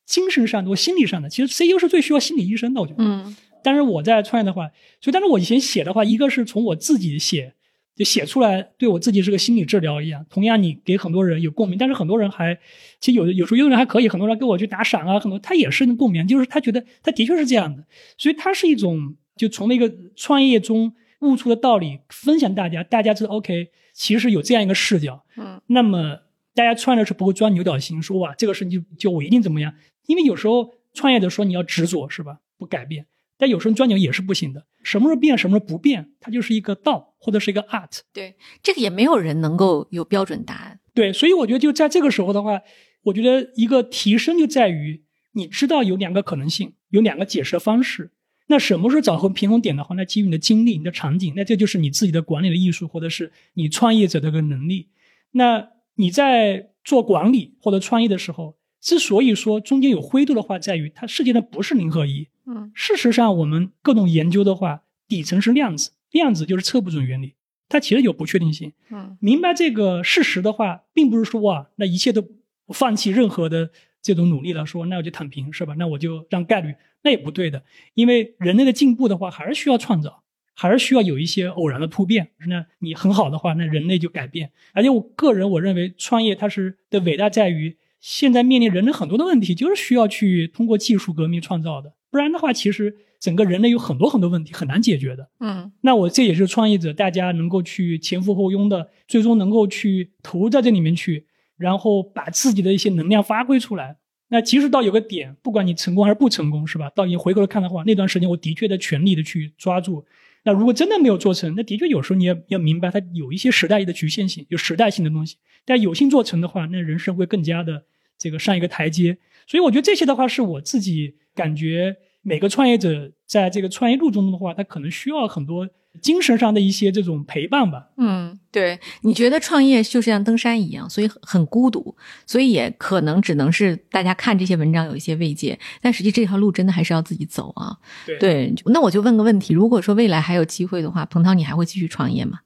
精神上的或心理上的。其实 C E O 是最需要心理医生的，我觉得。嗯。但是我在创业的话，所以但是我以前写的话，一个是从我自己写，就写出来对我自己是个心理治疗一样。同样，你给很多人有共鸣，但是很多人还其实有有时候有人还可以，很多人给我去打赏啊，很多他也是共鸣，就是他觉得他的确是这样的，所以他是一种。就从那个创业中悟出的道理分享大家，大家知道 OK， 其实有这样一个视角，嗯，那么大家创业是不会钻牛角心，说哇这个事情就就我一定怎么样，因为有时候创业的说你要执着，是吧？不改变，但有时候钻牛也是不行的，什么时候变，什么时候不变，它就是一个道或者是一个 art。对，这个也没有人能够有标准答案。对，所以我觉得就在这个时候的话，我觉得一个提升就在于你知道有两个可能性，有两个解释的方式。那什么是找回平衡点的话，那基于你的经历，你的场景，那这就是你自己的管理的艺术，或者是你创业者的个能力。那你在做管理或者创业的时候，之所以说中间有灰度的话，在于它世界上不是零和一。嗯，事实上我们各种研究的话，底层是量子，量子就是测不准原理，它其实有不确定性。嗯，明白这个事实的话，并不是说哇，那一切都放弃任何的这种努力了，说那我就躺平，是吧？那我就让概率，那也不对的，因为人类的进步的话还是需要创造，还是需要有一些偶然的突变。那你很好的话，那人类就改变。而且我个人我认为创业它是的伟大在于，现在面临人类很多的问题就是需要去通过技术革命创造的，不然的话其实整个人类有很多很多问题很难解决的。嗯，那我这也是创业者大家能够去前赴后拥的，最终能够去投入在这里面去，然后把自己的一些能量发挥出来。那即使到有个点，不管你成功还是不成功，是吧？到你回头看的话，那段时间我的确的全力的去抓住。那如果真的没有做成，那的确有时候你也要明白它有一些时代的局限性，有时代性的东西。但有幸做成的话，那人生会更加的这个上一个台阶。所以我觉得这些的话是我自己感觉每个创业者在这个创业路中的话，他可能需要很多精神上的一些这种陪伴吧。嗯，对，你觉得创业就像登山一样，所以很孤独，所以也可能只能是大家看这些文章有一些慰藉，但实际这条路真的还是要自己走啊。对，对，那我就问个问题，如果说未来还有机会的话，彭涛你还会继续创业吗？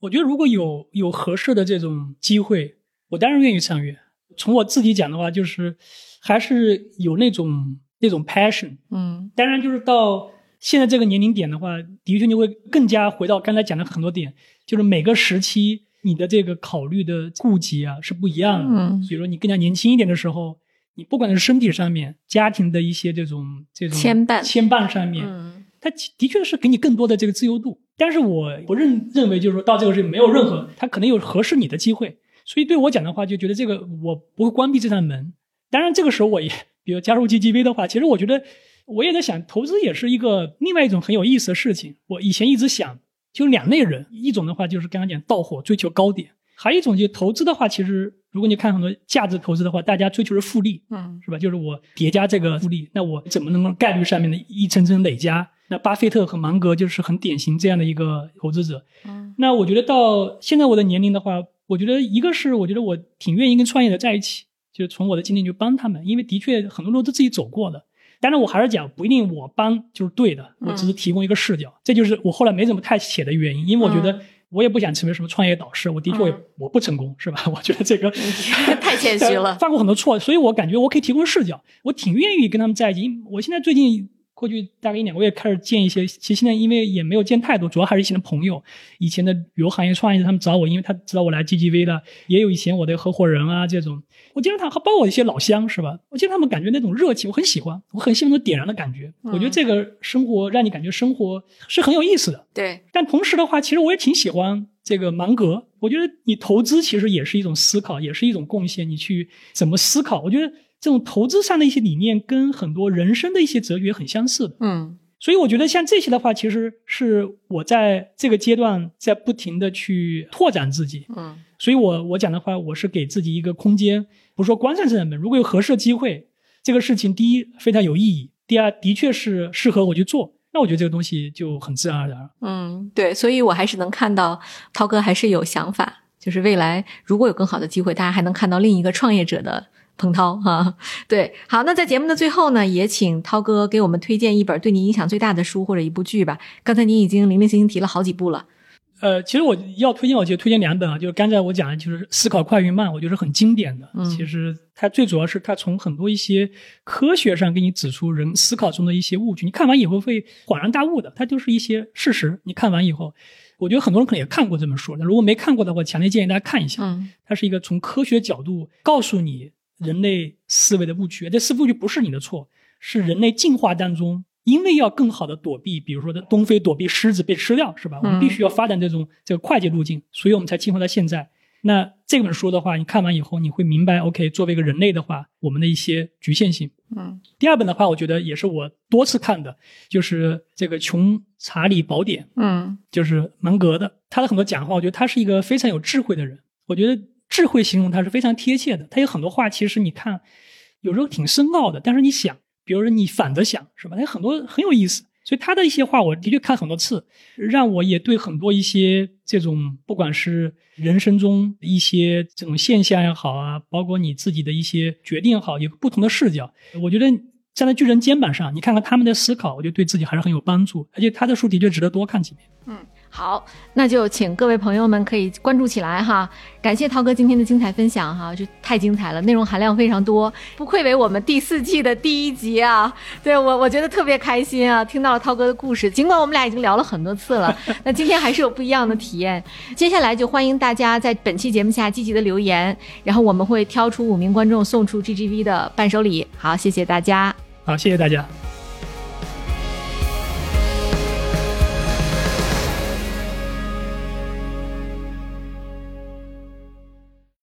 我觉得如果有有合适的这种机会，我当然愿意参与。从我自己讲的话，就是还是有那种那种 passion。嗯，当然就是到现在这个年龄点的话，的确你会更加回到刚才讲的很多点，就是每个时期你的这个考虑的顾及啊是不一样的。嗯，比如说你更加年轻一点的时候，你不管是身体上面、家庭的一些这种这种牵绊牵绊上面，嗯，它的确是给你更多的这个自由度。但是我不认认为就是说到这个是没有任何，它可能有合适你的机会。所以对我讲的话，就觉得这个我不会关闭这扇门。当然这个时候我也比如加入 G G V 的话，其实我觉得我也在想，投资也是一个另外一种很有意思的事情。我以前一直想就两类人，一种的话就是刚刚讲盗火追求高点，还有一种就是投资的话，其实如果你看很多价值投资的话，大家追求是复利，嗯，是吧？就是我叠加这个复利，那我怎么能够概率上面的一层层累加？那巴菲特和芒格就是很典型这样的一个投资者。嗯，那我觉得到现在我的年龄的话，我觉得一个是我觉得我挺愿意跟创业者在一起，就是从我的经历就帮他们，因为的确很多都是自己走过的。当然我还是讲不一定我帮就是对的，我只是提供一个视角，嗯，这就是我后来没怎么太写的原因，因为我觉得我也不想成为什么创业导师，我的确我,、嗯、我不成功，是吧？我觉得这个太谦虚了，犯过很多错，所以我感觉我可以提供视角，我挺愿意跟他们在一起。我现在最近过去大概一两个月开始见一些，其实现在因为也没有见太多，主要还是以前的朋友，以前的旅游行业创业者他们找我，因为他知道我来 G G V 的，也有以前我的合伙人啊这种。我见到他，还包括我一些老乡，是吧？我见他们感觉那种热情，我很喜欢，我很喜欢那种点燃的感觉。嗯，我觉得这个生活让你感觉生活是很有意思的。对。但同时的话，其实我也挺喜欢这个芒格。我觉得你投资其实也是一种思考，也是一种贡献，你去怎么思考？我觉得这种投资上的一些理念跟很多人生的一些哲学很相似的。嗯，所以我觉得像这些的话，其实是我在这个阶段在不停的去拓展自己。嗯，所以我我讲的话，我是给自己一个空间，不是说关上这扇门。如果有合适的机会，这个事情第一非常有意义，第二的确是适合我去做，那我觉得这个东西就很自然而然。嗯，对，所以我还是能看到涛哥还是有想法，就是未来如果有更好的机会，大家还能看到另一个创业者的彭涛哈。对，好，那在节目的最后呢，也请涛哥给我们推荐一本对你影响最大的书或者一部剧吧。刚才你已经零零星星提了好几部了。呃，其实我要推荐，我就推荐两本啊，就是刚才我讲的，就是《思考快与慢》，我觉得是很经典的。嗯，其实它最主要是它从很多一些科学上给你指出人思考中的一些误区，你看完以后会恍然大悟的，它就是一些事实。你看完以后，我觉得很多人可能也看过这本书，但如果没看过的话，强烈建议大家看一下。嗯，它是一个从科学角度告诉你人类思维的误区，这四误区不是你的错，是人类进化当中因为要更好的躲避，比如说东非躲避狮子被吃掉，是吧？我们必须要发展这种这个快捷路径，所以我们才进化到现在。那这本书的话，你看完以后你会明白 OK 作为一个人类的话我们的一些局限性。嗯，第二本的话，我觉得也是我多次看的，就是这个《穷查理宝典》。嗯，就是芒格的，他的很多讲话，我觉得他是一个非常有智慧的人，我觉得智慧形容它是非常贴切的。它有很多话其实你看有时候挺深奥的，但是你想比如说你反着想，是吧？它有很多很有意思，所以它的一些话我的确看很多次，让我也对很多一些这种不管是人生中一些这种现象也好啊，包括你自己的一些决定也好，有不同的视角。我觉得站在巨人肩膀上你看看他们的思考，我觉得对自己还是很有帮助，而且他的书的确值得多看几遍。嗯，好，那就请各位朋友们可以关注起来哈。感谢涛哥今天的精彩分享哈，就太精彩了，内容含量非常多，不愧为我们第四季的第一集啊。对，我我觉得特别开心啊，听到了涛哥的故事，尽管我们俩已经聊了很多次了，那今天还是有不一样的体验。接下来就欢迎大家在本期节目下积极的留言，然后我们会挑出五名观众送出 G G V 的伴手礼。好，谢谢大家。好，谢谢大家。